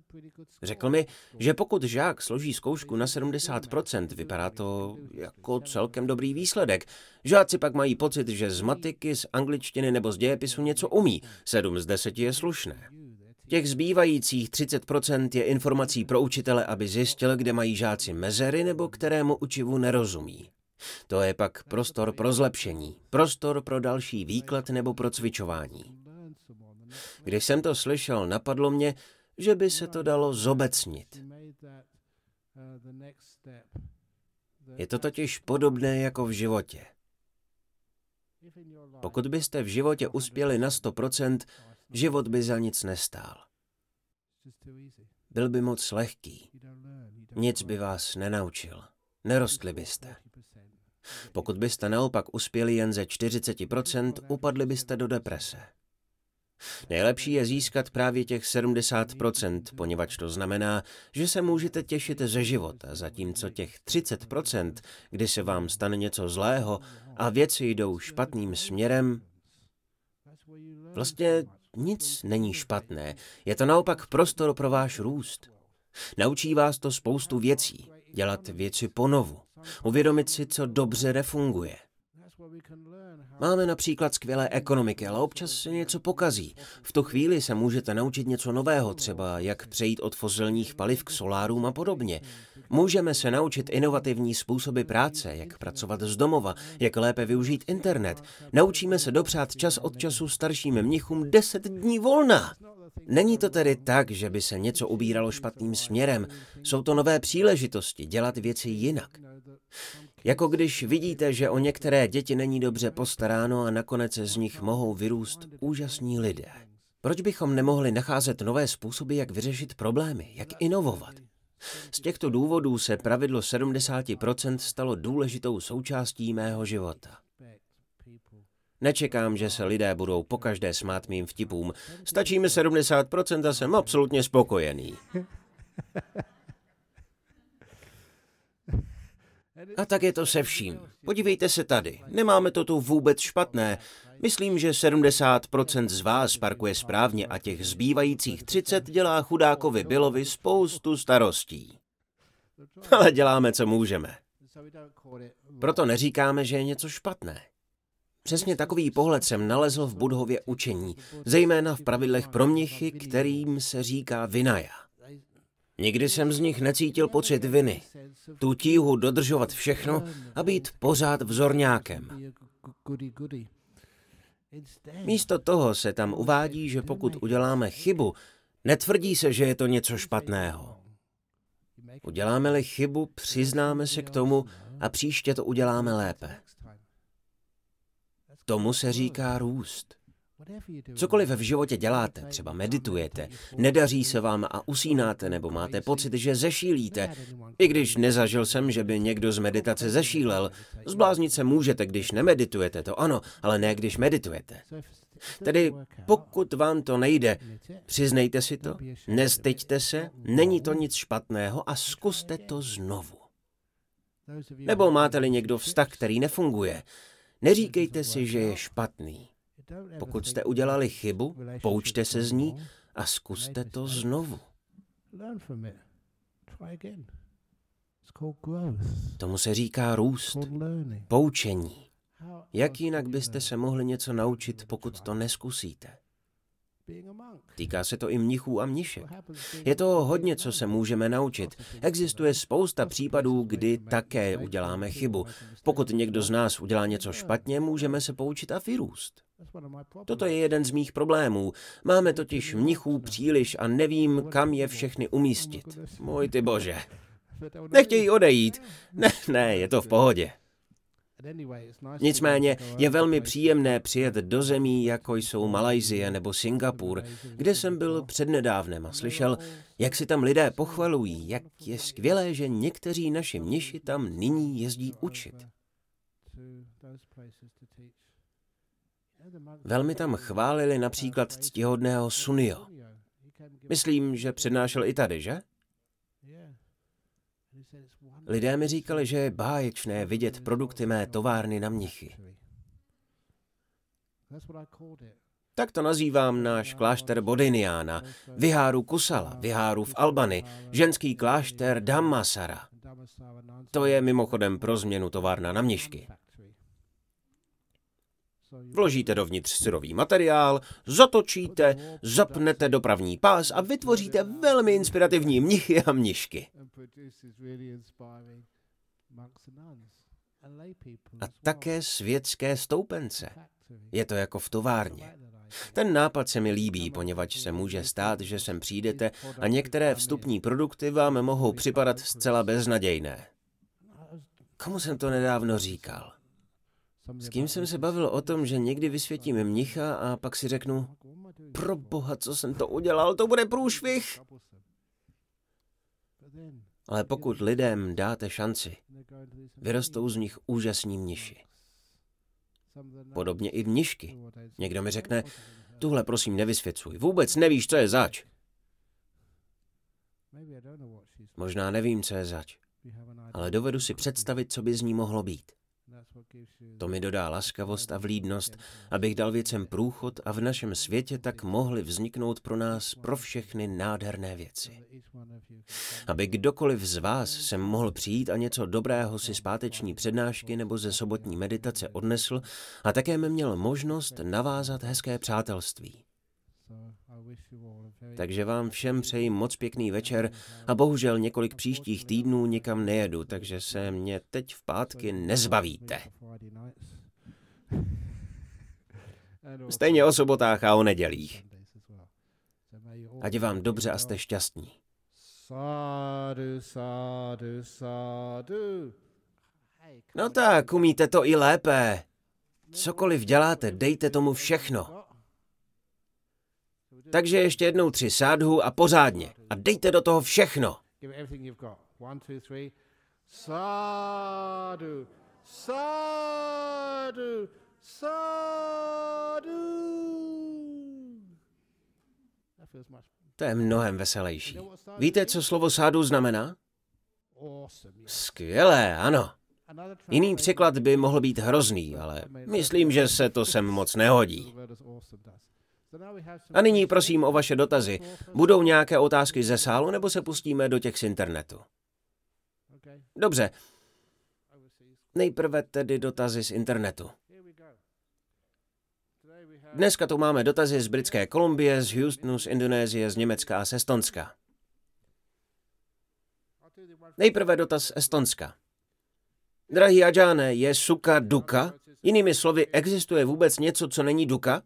Řekl mi, že pokud žák složí zkoušku na sedmdesát procent, vypadá to jako celkem dobrý výsledek. Žáci pak mají pocit, že z matiky, z angličtiny nebo z dějepisu něco umí. sedm z deseti je slušné. Těch zbývajících třicet procent je informací pro učitele, aby zjistil, kde mají žáci mezery nebo kterému učivu nerozumí. To je pak prostor pro zlepšení, prostor pro další výklad nebo pro cvičování. Když jsem to slyšel, napadlo mě, že by se to dalo zobecnit. Je to totiž podobné jako v životě. Pokud byste v životě uspěli na sto procent, život by za nic nestál. Byl by moc lehký. Nic by vás nenaučil. Nerostli byste. Pokud byste naopak uspěli jen ze čtyřicet procent, upadli byste do deprese. Nejlepší je získat právě těch sedmdesát procent, poněvadž to znamená, že se můžete těšit ze života, zatímco těch třicet procent, kdy se vám stane něco zlého a věci jdou špatným směrem, vlastně nic není špatné. Je to naopak prostor pro váš růst. Naučí vás to spoustu věcí, dělat věci ponovu, uvědomit si, co dobře nefunguje. Máme například skvělé ekonomiky, ale občas se něco pokazí. V tu chvíli se můžete naučit něco nového, třeba jak přejít od fosilních paliv k solárům a podobně. Můžeme se naučit inovativní způsoby práce, jak pracovat z domova, jak lépe využít internet. Naučíme se dopřát čas od času starším mnichům deset dní volna. Není to tedy tak, že by se něco ubíralo špatným směrem. Jsou to nové příležitosti dělat věci jinak. Jako když vidíte, že o některé děti není dobře postaráno a nakonec z nich mohou vyrůst úžasní lidé. Proč bychom nemohli nacházet nové způsoby, jak vyřešit problémy, jak inovovat? Z těchto důvodů se pravidlo sedmdesát procent stalo důležitou součástí mého života. Nečekám, že se lidé budou pokaždé smát mým vtipům. Stačí mi sedmdesát procent a jsem absolutně spokojený. A tak je to se vším. Podívejte se tady. Nemáme to tu vůbec špatné. Myslím, že sedmdesát procent z vás parkuje správně a těch zbývajících třicet dělá chudákovi Billovi spoustu starostí. Ale děláme, co můžeme. Proto neříkáme, že je něco špatné. Přesně takový pohled jsem nalezl v Budhově učení, zejména v pravidlech pro mnichy, kterým se říká Vinaya. Nikdy jsem z nich necítil pocit viny, tu tíhu dodržovat všechno a být pořád vzorňákem. Místo toho se tam uvádí, že pokud uděláme chybu, netvrdí se, že je to něco špatného. Uděláme-li chybu, přiznáme se k tomu a příště to uděláme lépe. Tomu se říká růst. Cokoliv v životě děláte, třeba meditujete, nedaří se vám a usínáte nebo máte pocit, že zešílíte. I když nezažil jsem, že by někdo z meditace zešílel. Zbláznit se můžete, když nemeditujete, to ano, ale ne když meditujete. Tedy pokud vám to nejde, přiznejte si to, nestyďte se, není to nic špatného a zkuste to znovu. Nebo máte-li někdo vztah, který nefunguje, neříkejte si, že je špatný. Pokud jste udělali chybu, poučte se z ní a zkuste to znovu. Tomu se říká růst, poučení. Jak jinak byste se mohli něco naučit, pokud to neskusíte? Týká se to i mnichů a mnišek. Je toho hodně, co se můžeme naučit. Existuje spousta případů, kdy také uděláme chybu. Pokud někdo z nás udělá něco špatně, můžeme se poučit a vyrůst. Toto je jeden z mých problémů. Máme totiž mnichů příliš a nevím, kam je všechny umístit. Můj ty bože. Nechtějí odejít. Ne, ne, je to v pohodě. Nicméně je velmi příjemné přijet do zemí, jako jsou Malajsie nebo Singapur, kde jsem byl přednedávnem a slyšel, jak si tam lidé pochvalují, jak je skvělé, že někteří naši mniši tam nyní jezdí učit. Velmi tam chválili například ctihodného Sunio. Myslím, že přednášel i tady, že? Lidé mi říkali, že je báječné vidět produkty mé továrny na mnichy. Tak to nazývám náš klášter Bodhinyana, viháru Kusala, viháru v Albany, ženský klášter Dhammasara. To je mimochodem pro změnu továrna na mnišky. Vložíte dovnitř syrový materiál, zatočíte, zapnete dopravní pás a vytvoříte velmi inspirativní mnichy a mnišky. A také světské stoupence. Je to jako v továrně. Ten nápad se mi líbí, poněvadž se může stát, že sem přijdete a některé vstupní produkty vám mohou připadat zcela beznadějné. Komu jsem to nedávno říkal? S kým jsem se bavil o tom, že někdy vysvětím mnicha a pak si řeknu, pro boha, co jsem to udělal, to bude průšvih. Ale pokud lidem dáte šanci, vyrostou z nich úžasní mniši. Podobně i mnišky. Někdo mi řekne, tuhle prosím nevysvětluj, vůbec nevíš, co je zač. Možná nevím, co je zač, ale dovedu si představit, co by z ní mohlo být. To mi dodá laskavost a vlídnost, abych dal věcem průchod a v našem světě tak mohly vzniknout pro nás, pro všechny nádherné věci. Aby kdokoliv z vás sem mohl přijít a něco dobrého si z páteční přednášky nebo ze sobotní meditace odnesl a také měl možnost navázat hezké přátelství. Takže vám všem přeji moc pěkný večer a bohužel několik příštích týdnů nikam nejedu, takže se mě teď v pátky nezbavíte. Stejně o sobotách a o nedělích. Ať je vám dobře a jste šťastní. No tak, umíte to i lépe. Cokoliv děláte, dejte tomu všechno. Takže ještě jednou tři sádhu a pořádně. A dejte do toho všechno. Sádhu, sádhu, sádhu. To je mnohem veselější. Víte, co slovo sádhu znamená? Skvělé, ano. Jiný překlad by mohl být hrozný, ale myslím, že se to sem moc nehodí. A nyní prosím o vaše dotazy. Budou nějaké otázky ze sálu, nebo se pustíme do těch z internetu? Dobře. Nejprve tedy dotazy z internetu. Dneska tu máme dotazy z Britské Kolumbie, z Houstonu, z Indonésie, z Německa a z Estonska. Nejprve dotaz z Estonska. Drahý Ajáne, je suka duka? Jinými slovy, existuje vůbec něco, co není duka?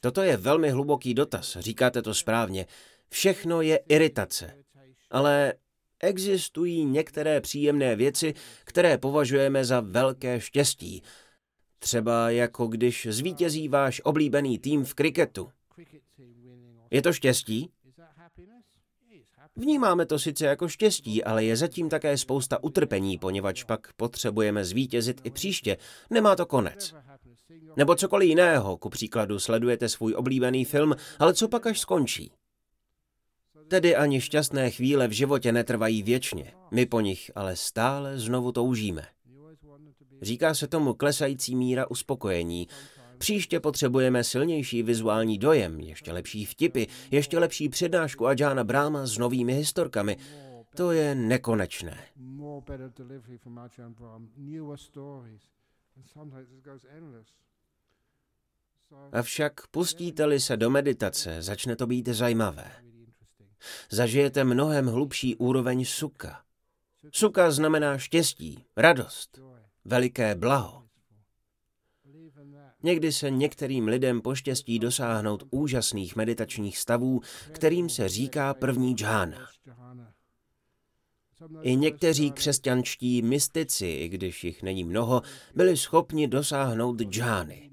Toto je velmi hluboký dotaz, říkáte to správně. Všechno je iritace. Ale existují některé příjemné věci, které považujeme za velké štěstí. Třeba jako když zvítězí váš oblíbený tým v kriketu. Je to štěstí? Vnímáme to sice jako štěstí, ale je zatím také spousta utrpení, poněvadž pak potřebujeme zvítězit i příště. Nemá to konec. Nebo cokoliv jiného, ku příkladu sledujete svůj oblíbený film, ale co pak až skončí? Tedy ani šťastné chvíle v životě netrvají věčně, my po nich ale stále znovu toužíme. Říká se tomu klesající míra uspokojení. Příště potřebujeme silnější vizuální dojem, ještě lepší vtipy, ještě lepší přednášku Ajána Brahma s novými historkami. To je nekonečné. Avšak pustíte-li se do meditace, začne to být zajímavé. Zažijete mnohem hlubší úroveň suka. Suka znamená štěstí, radost, veliké blaho. Někdy se některým lidem poštěstí dosáhnout úžasných meditačních stavů, kterým se říká první džhána. I někteří křesťanští mystici, i když jich není mnoho, byli schopni dosáhnout džhány.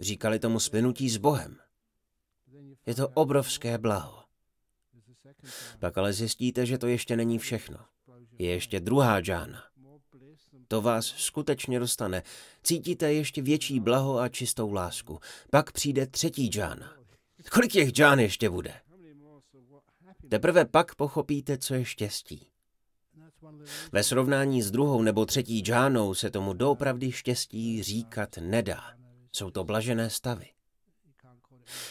Říkali tomu splynutí s Bohem. Je to obrovské blaho. Pak ale zjistíte, že to ještě není všechno. Je ještě druhá džhána. To vás skutečně dostane. Cítíte ještě větší blaho a čistou lásku. Pak přijde třetí džhána. Kolik těch džhán ještě bude? Teprve pak pochopíte, co je štěstí. Ve srovnání s druhou nebo třetí džhánou se tomu doopravdy štěstí říkat nedá. Jsou to blažené stavy.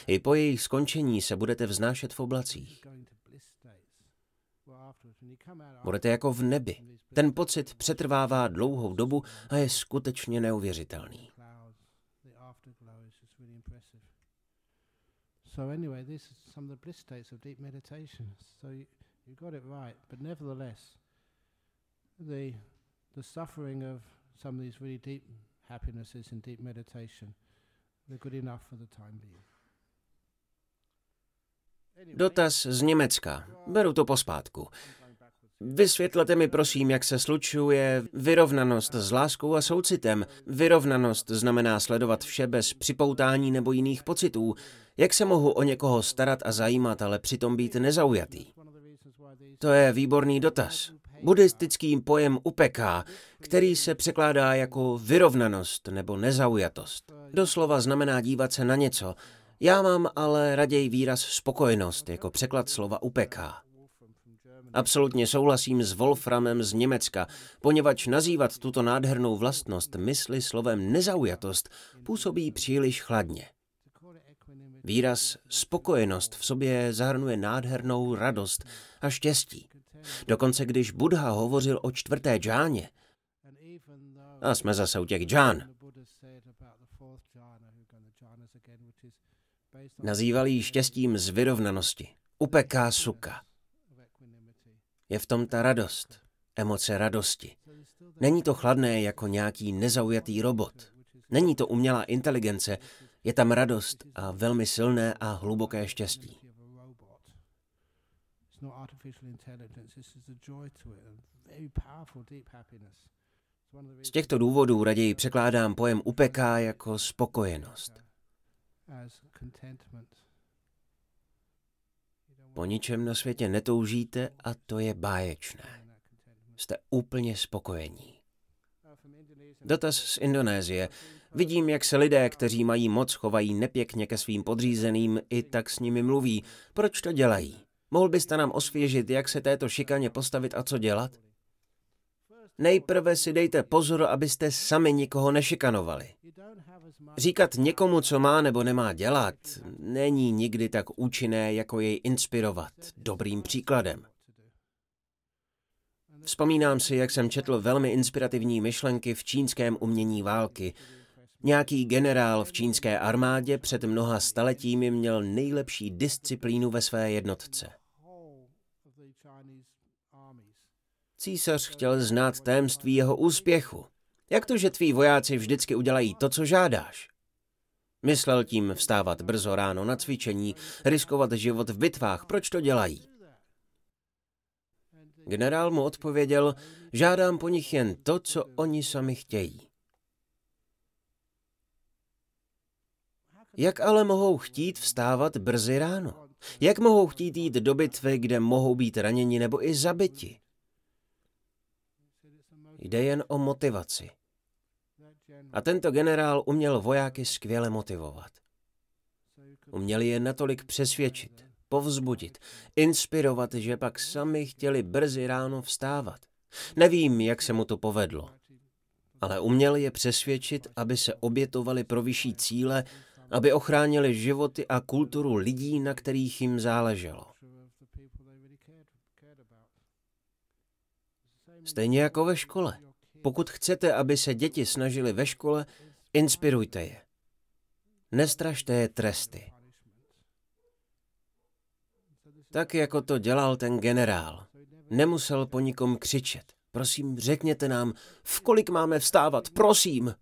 I po jejich skončení se budete vznášet v oblacích. Budete jako v nebi. Ten pocit přetrvává dlouhou dobu a je skutečně neuvěřitelný. Dotaz z Německa. Beru to pospátku. Vysvětlete mi prosím, jak se slučuje vyrovnanost s láskou a soucitem. Vyrovnanost znamená sledovat vše bez připoutání nebo jiných pocitů. Jak se mohu o někoho starat a zajímat, ale přitom být nezaujatý? To je výborný dotaz. Buddhistický pojem upekha, který se překládá jako vyrovnanost nebo nezaujatost. Doslova znamená dívat se na něco. Já mám ale raději výraz spokojenost jako překlad slova upekha. Absolutně souhlasím s Wolframem z Německa, poněvadž nazývat tuto nádhernou vlastnost mysli slovem nezaujatost působí příliš chladně. Výraz spokojenost v sobě zahrnuje nádhernou radost a štěstí. Dokonce když Buddha hovořil o čtvrté džháně, a jsme zase u těch džhán, nazýval ji štěstím z vyrovnanosti, upeká suka. Je v tom ta radost, emoce radosti. Není to chladné jako nějaký nezaujatý robot. Není to umělá inteligence, je tam radost a velmi silné a hluboké štěstí. Z těchto důvodů raději překládám pojem upekha jako spokojenost. Po ničem na světě netoužíte a to je báječné. Jste úplně spokojení. Dotaz z Indonésie. Vidím, jak se lidé, kteří mají moc, chovají nepěkně ke svým podřízeným, i tak s nimi mluví. Proč to dělají? Mohl byste nám osvěžit, jak se této šikaně postavit a co dělat? Nejprve si dejte pozor, abyste sami nikoho nešikanovali. Říkat někomu, co má nebo nemá dělat, není nikdy tak účinné, jako jej inspirovat dobrým příkladem. Vzpomínám si, jak jsem četl velmi inspirativní myšlenky v čínském umění války. Nějaký generál v čínské armádě před mnoha staletími měl nejlepší disciplínu ve své jednotce. Císař chtěl znát tajemství jeho úspěchu. Jak to, že tví vojáci vždycky udělají to, co žádáš? Myslel tím vstávat brzo ráno na cvičení, riskovat život v bitvách, proč to dělají? Generál mu odpověděl, žádám po nich jen to, co oni sami chtějí. Jak ale mohou chtít vstávat brzy ráno? Jak mohou chtít jít do bitvy, kde mohou být raněni nebo i zabiti? Jde jen o motivaci. A tento generál uměl vojáky skvěle motivovat. Uměl je natolik přesvědčit, povzbudit, inspirovat, že pak sami chtěli brzy ráno vstávat. Nevím, jak se mu to povedlo, ale uměl je přesvědčit, aby se obětovali pro vyšší cíle, aby ochránili životy a kulturu lidí, na kterých jim záleželo. Stejně jako ve škole. Pokud chcete, aby se děti snažily ve škole, inspirujte je. Nestrašte je tresty. Tak, jako to dělal ten generál. Nemusel po nikom křičet. Prosím, řekněte nám, v kolik máme vstávat, prosím.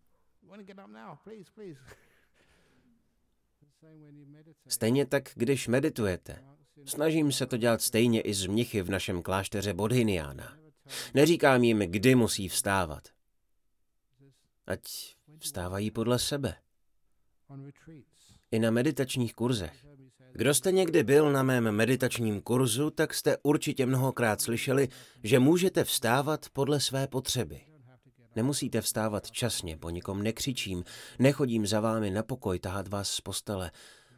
Stejně tak, když meditujete. Snažím se to dělat stejně i z mnichy v našem klášteře Bodhinyana. Neříkám jim, kdy musí vstávat. Ať vstávají podle sebe. I na meditačních kurzech. Kdo jste někdy byl na mém meditačním kurzu, tak jste určitě mnohokrát slyšeli, že můžete vstávat podle své potřeby. Nemusíte vstávat časně, po nikom nekřičím, nechodím za vámi na pokoj tahat vás z postele.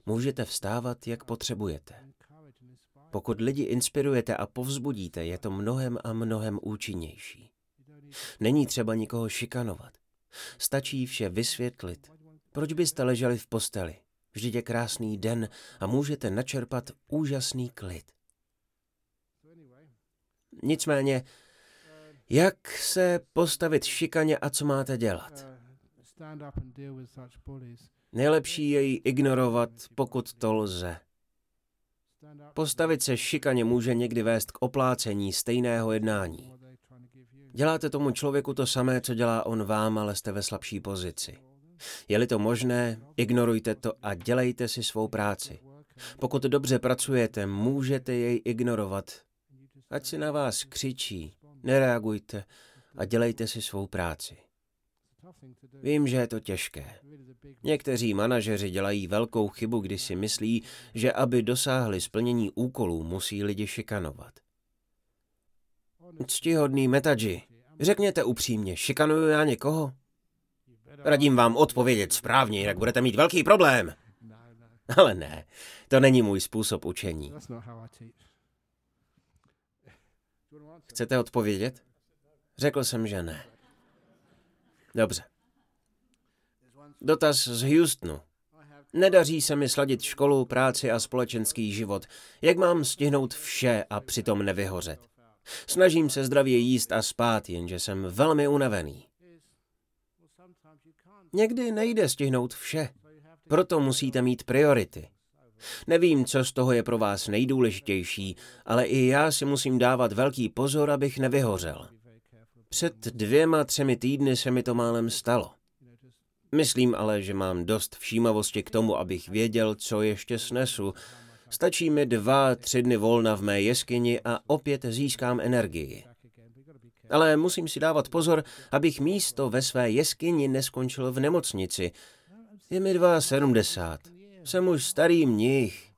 Můžete vstávat, jak potřebujete. Pokud lidi inspirujete a povzbudíte, je to mnohem a mnohem účinnější. Není třeba nikoho šikanovat. Stačí vše vysvětlit, Proč byste leželi v posteli? Vždyť je krásný den a můžete načerpat úžasný klid. Nicméně, jak se postavit šikaně a co máte dělat? Nejlepší je ji ignorovat, pokud to lze. Postavit se šikaně může někdy vést k oplácení stejného jednání. Děláte tomu člověku to samé, co dělá on vám, ale jste ve slabší pozici. Je-li to možné, ignorujte to a dělejte si svou práci. Pokud dobře pracujete, můžete jej ignorovat. Ať si na vás křičí, nereagujte a dělejte si svou práci. Vím, že je to těžké. Někteří manažeři dělají velkou chybu, když si myslí, že aby dosáhli splnění úkolů, musí lidi šikanovat. Ctihodný Metaji, řekněte upřímně, šikanuju já někoho? Radím vám odpovědět správně, jinak budete mít velký problém. Ale ne, to není můj způsob učení. Chcete odpovědět? Řekl jsem, že ne. Dobře. Dotaz z Houstonu. Nedaří se mi sladit školu, práci a společenský život. Jak mám stihnout vše a přitom nevyhořet? Snažím se zdravě jíst a spát, jenže jsem velmi unavený. Někdy nejde stihnout vše, proto musíte mít priority. Nevím, co z toho je pro vás nejdůležitější, ale i já si musím dávat velký pozor, abych nevyhořel. Před dvěma, třemi týdny se mi to málem stalo. Myslím ale, že mám dost všímavosti k tomu, abych věděl, co ještě snesu. Stačí mi dva, tři dny volna v mé jeskyni a opět získám energii. Ale musím si dávat pozor, abych místo ve své jeskyni neskončil v nemocnici. Je mi sedmdesát dva. Jsem už starý mnich.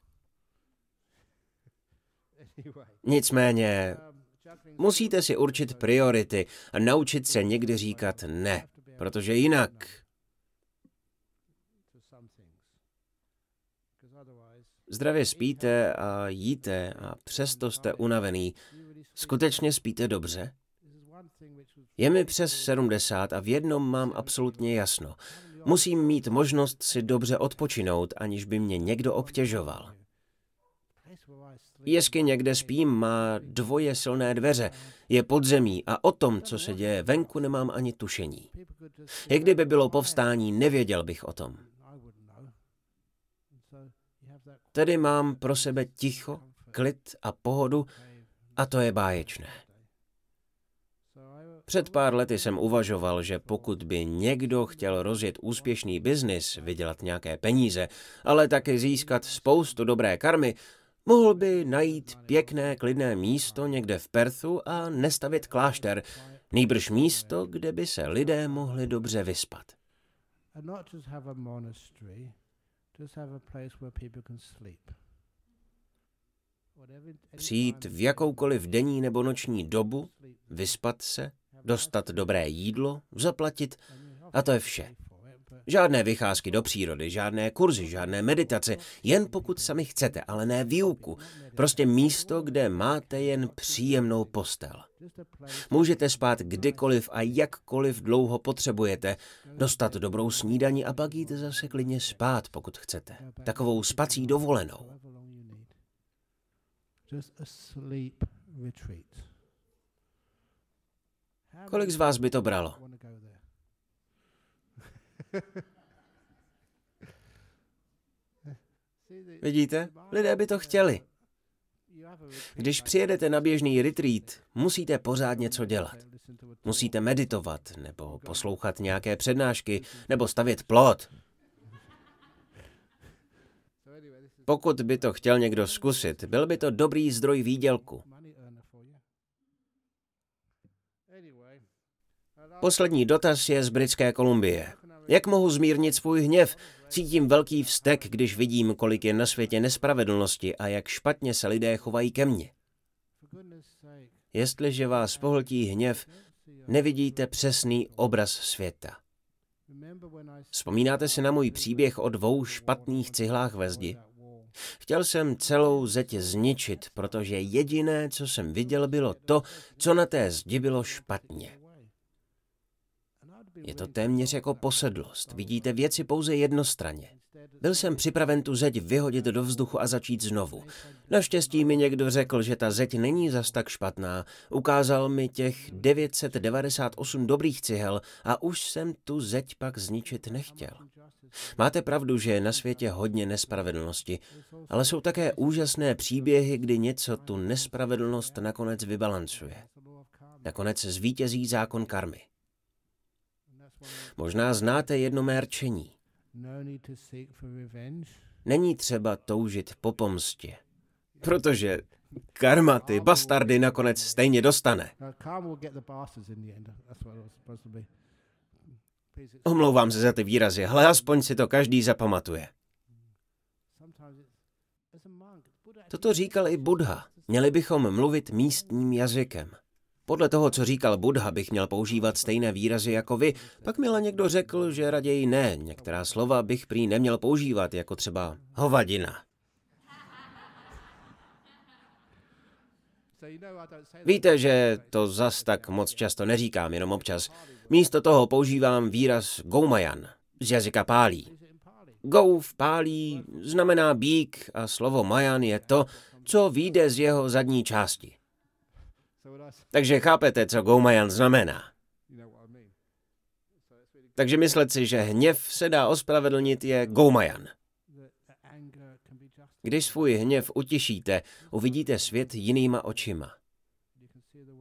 Nicméně, musíte si určit priority a naučit se někdy říkat ne, protože jinak... Zdravě spíte a jíte a přesto jste unavený. Skutečně spíte dobře? Je mi přes sedmdesát a v jednom mám absolutně jasno. Musím mít možnost si dobře odpočinout, aniž by mě někdo obtěžoval. Jeskyně, kde spím, má dvoje silné dveře. Je podzemí a o tom, co se děje venku, nemám ani tušení. I kdyby bylo povstání, nevěděl bych o tom. Tedy mám pro sebe ticho, klid a pohodu a to je báječné. Před pár lety jsem uvažoval, že pokud by někdo chtěl rozjet úspěšný biznis, vydělat nějaké peníze, ale také získat spoustu dobré karmy, mohl by najít pěkné klidné místo někde v Perthu a nestavit klášter, nýbrž místo, kde by se lidé mohli dobře vyspat. Přijít v jakoukoliv denní nebo noční dobu, vyspat se, dostat dobré jídlo, zaplatit a to je vše. Žádné vycházky do přírody, žádné kurzy, žádné meditace, jen pokud sami chcete, ale ne výuku. Prostě místo, kde máte jen příjemnou postel. Můžete spát kdykoliv a jakkoliv dlouho potřebujete, dostat dobrou snídani a pak jít zase klidně spát, pokud chcete. Takovou spací dovolenou. Kolik z vás by to bralo? Vidíte? Lidé by to chtěli. Když přijedete na běžný retreat, musíte pořád něco dělat. Musíte meditovat, nebo poslouchat nějaké přednášky, nebo stavět plot. Pokud by to chtěl někdo zkusit, byl by to dobrý zdroj výdělku. Poslední dotaz je z Britské Kolumbie. Jak mohu zmírnit svůj hněv? Cítím velký vztek, když vidím, kolik je na světě nespravedlnosti a jak špatně se lidé chovají ke mně. Jestliže vás pohltí hněv, nevidíte přesný obraz světa. Vzpomínáte si na můj příběh o dvou špatných cihlách ve zdi? Chtěl jsem celou zeď zničit, protože jediné, co jsem viděl, bylo to, co na té zdi bylo špatně. Je to téměř jako posedlost. Vidíte věci pouze jednostranně. Byl jsem připraven tu zeď vyhodit do vzduchu a začít znovu. Naštěstí mi někdo řekl, že ta zeď není zas tak špatná. Ukázal mi těch devět set devadesát osm dobrých cihel a už jsem tu zeď pak zničit nechtěl. Máte pravdu, že je na světě hodně nespravedlnosti, ale jsou také úžasné příběhy, kdy něco tu nespravedlnost nakonec vybalancuje. Nakonec zvítězí zákon karmy. Možná znáte jedno mé rčení. Není třeba toužit po pomstě, protože karma ty bastardy nakonec stejně dostane. Omlouvám se za ty výrazy, ale aspoň si to každý zapamatuje. Toto říkal i Buddha. Měli bychom mluvit místním jazykem. Podle toho, co říkal Buddha, bych měl používat stejné výrazy jako vy, pak mi ale někdo řekl, že raději ne, některá slova bych prý neměl používat, jako třeba hovadina. Víte, že to zas tak moc často neříkám, jenom občas. Místo toho používám výraz gomajan z jazyka pálí. Go v pálí znamená bík a slovo majan je to, co vyjde z jeho zadní části. Takže chápete, co gomajan znamená. Takže myslet si, že hněv se dá ospravedlnit, je gomajan. Když svůj hněv utišíte, uvidíte svět jinýma očima.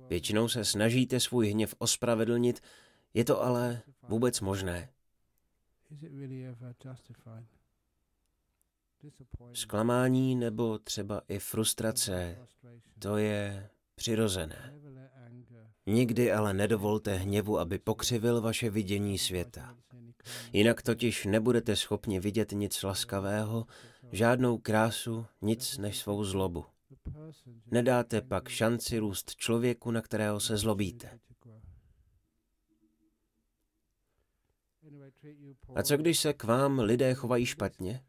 Většinou se snažíte svůj hněv ospravedlnit, je to ale vůbec možné? Zklamání nebo třeba i frustrace, to je přirozené. Nikdy ale nedovolte hněvu, aby pokřivil vaše vidění světa. Jinak totiž nebudete schopni vidět nic laskavého, žádnou krásu, nic než svou zlobu. Nedáte pak šanci růst člověku, na kterého se zlobíte. A co když se k vám lidé chovají špatně?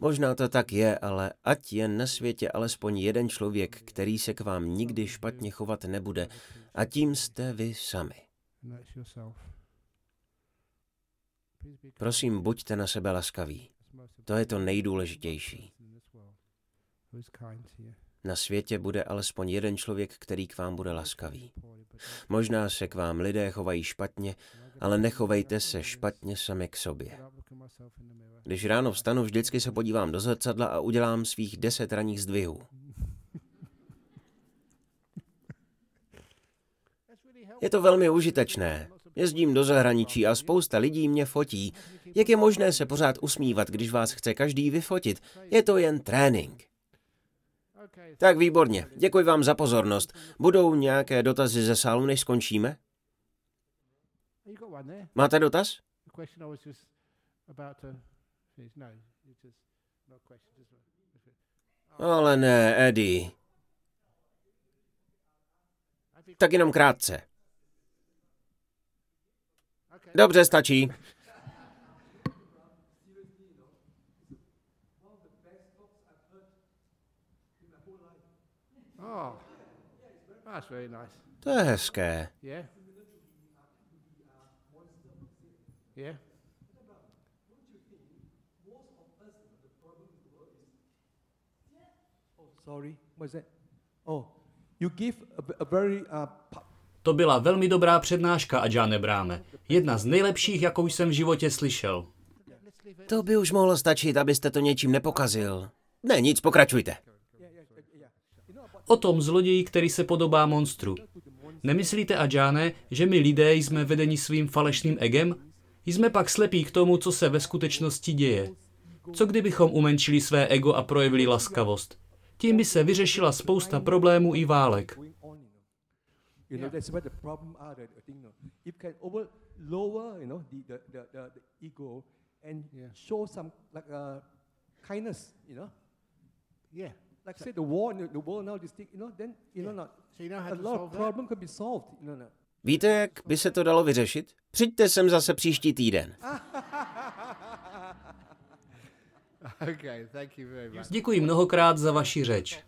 Možná to tak je, ale ať je na světě alespoň jeden člověk, který se k vám nikdy špatně chovat nebude, a tím jste vy sami. Prosím, buďte na sebe laskaví. To je to nejdůležitější. Na světě bude alespoň jeden člověk, který k vám bude laskavý. Možná se k vám lidé chovají špatně, ale nechovejte se špatně sami k sobě. Když ráno vstanu, vždycky se podívám do zrcadla a udělám svých deset ranních zdvihů. Je to velmi užitečné. Jezdím do zahraničí a spousta lidí mě fotí. Jak je možné se pořád usmívat, když vás chce každý vyfotit? Je to jen trénink. Tak výborně, děkuji vám za pozornost. Budou nějaké dotazy ze sálu, než skončíme? Máte dotaz? Ale ne, Eddie. Tak jenom krátce. Dobře, stačí. To je hezké. To byla velmi dobrá přednáška, Ajáne Brahme. Jedna z nejlepších, jakou jsem v životě slyšel. To by už mohlo stačit, abyste to něčím nepokazil. Ne, nic, pokračujte. O tom zloději, který se podobá monstru. Nemyslíte, Ajáne, že my lidé jsme vedeni svým falešným egem? Jsme pak slepí k tomu, co se ve skutečnosti děje. Co kdybychom umenšili své ego a projevili laskavost? Tím by se vyřešila spousta problémů i válek. Yeah. Like I said, the war in the world now, this thing, you know, then, you know, not, a lot of problem could be solved, you know, not. Víte, jak by se to dalo vyřešit? Přijďte sem zase příští týden. Děkuji mnohokrát za vaši řeč.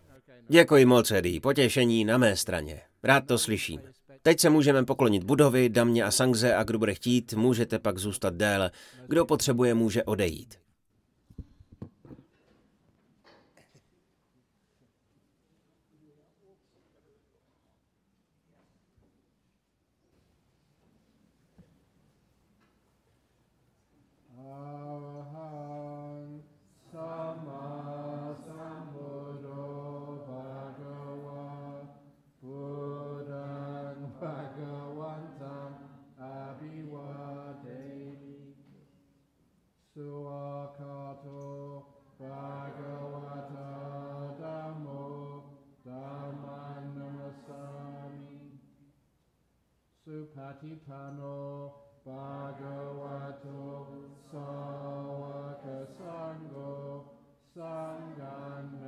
Děkuji moc, Eddie. Potěšení na mé straně. Rád to slyším. Teď se můžeme poklonit Budovi, Dhammě a Sangze a kdo bude chtít, můžete pak zůstat déle. Kdo potřebuje, může odejít. Patipano Bhagavato Sawaka Sango Sanganamami.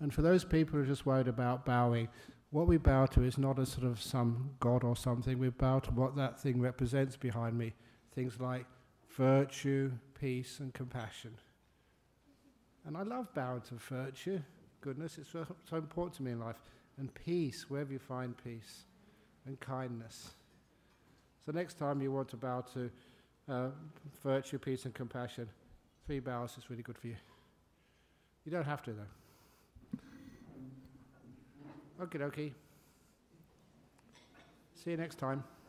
And for those people who are just worried about bowing, what we bow to is not a sort of some god or something. We bow to what that thing represents behind me. Things like virtue, peace, and compassion. And I love bowing to virtue. Goodness, it's so, so important to me in life. And peace, wherever you find peace. And kindness. So next time you want to bow to uh, virtue, peace, and compassion, three bows is really good for you. You don't have to, though. Okie dokie. See you next time.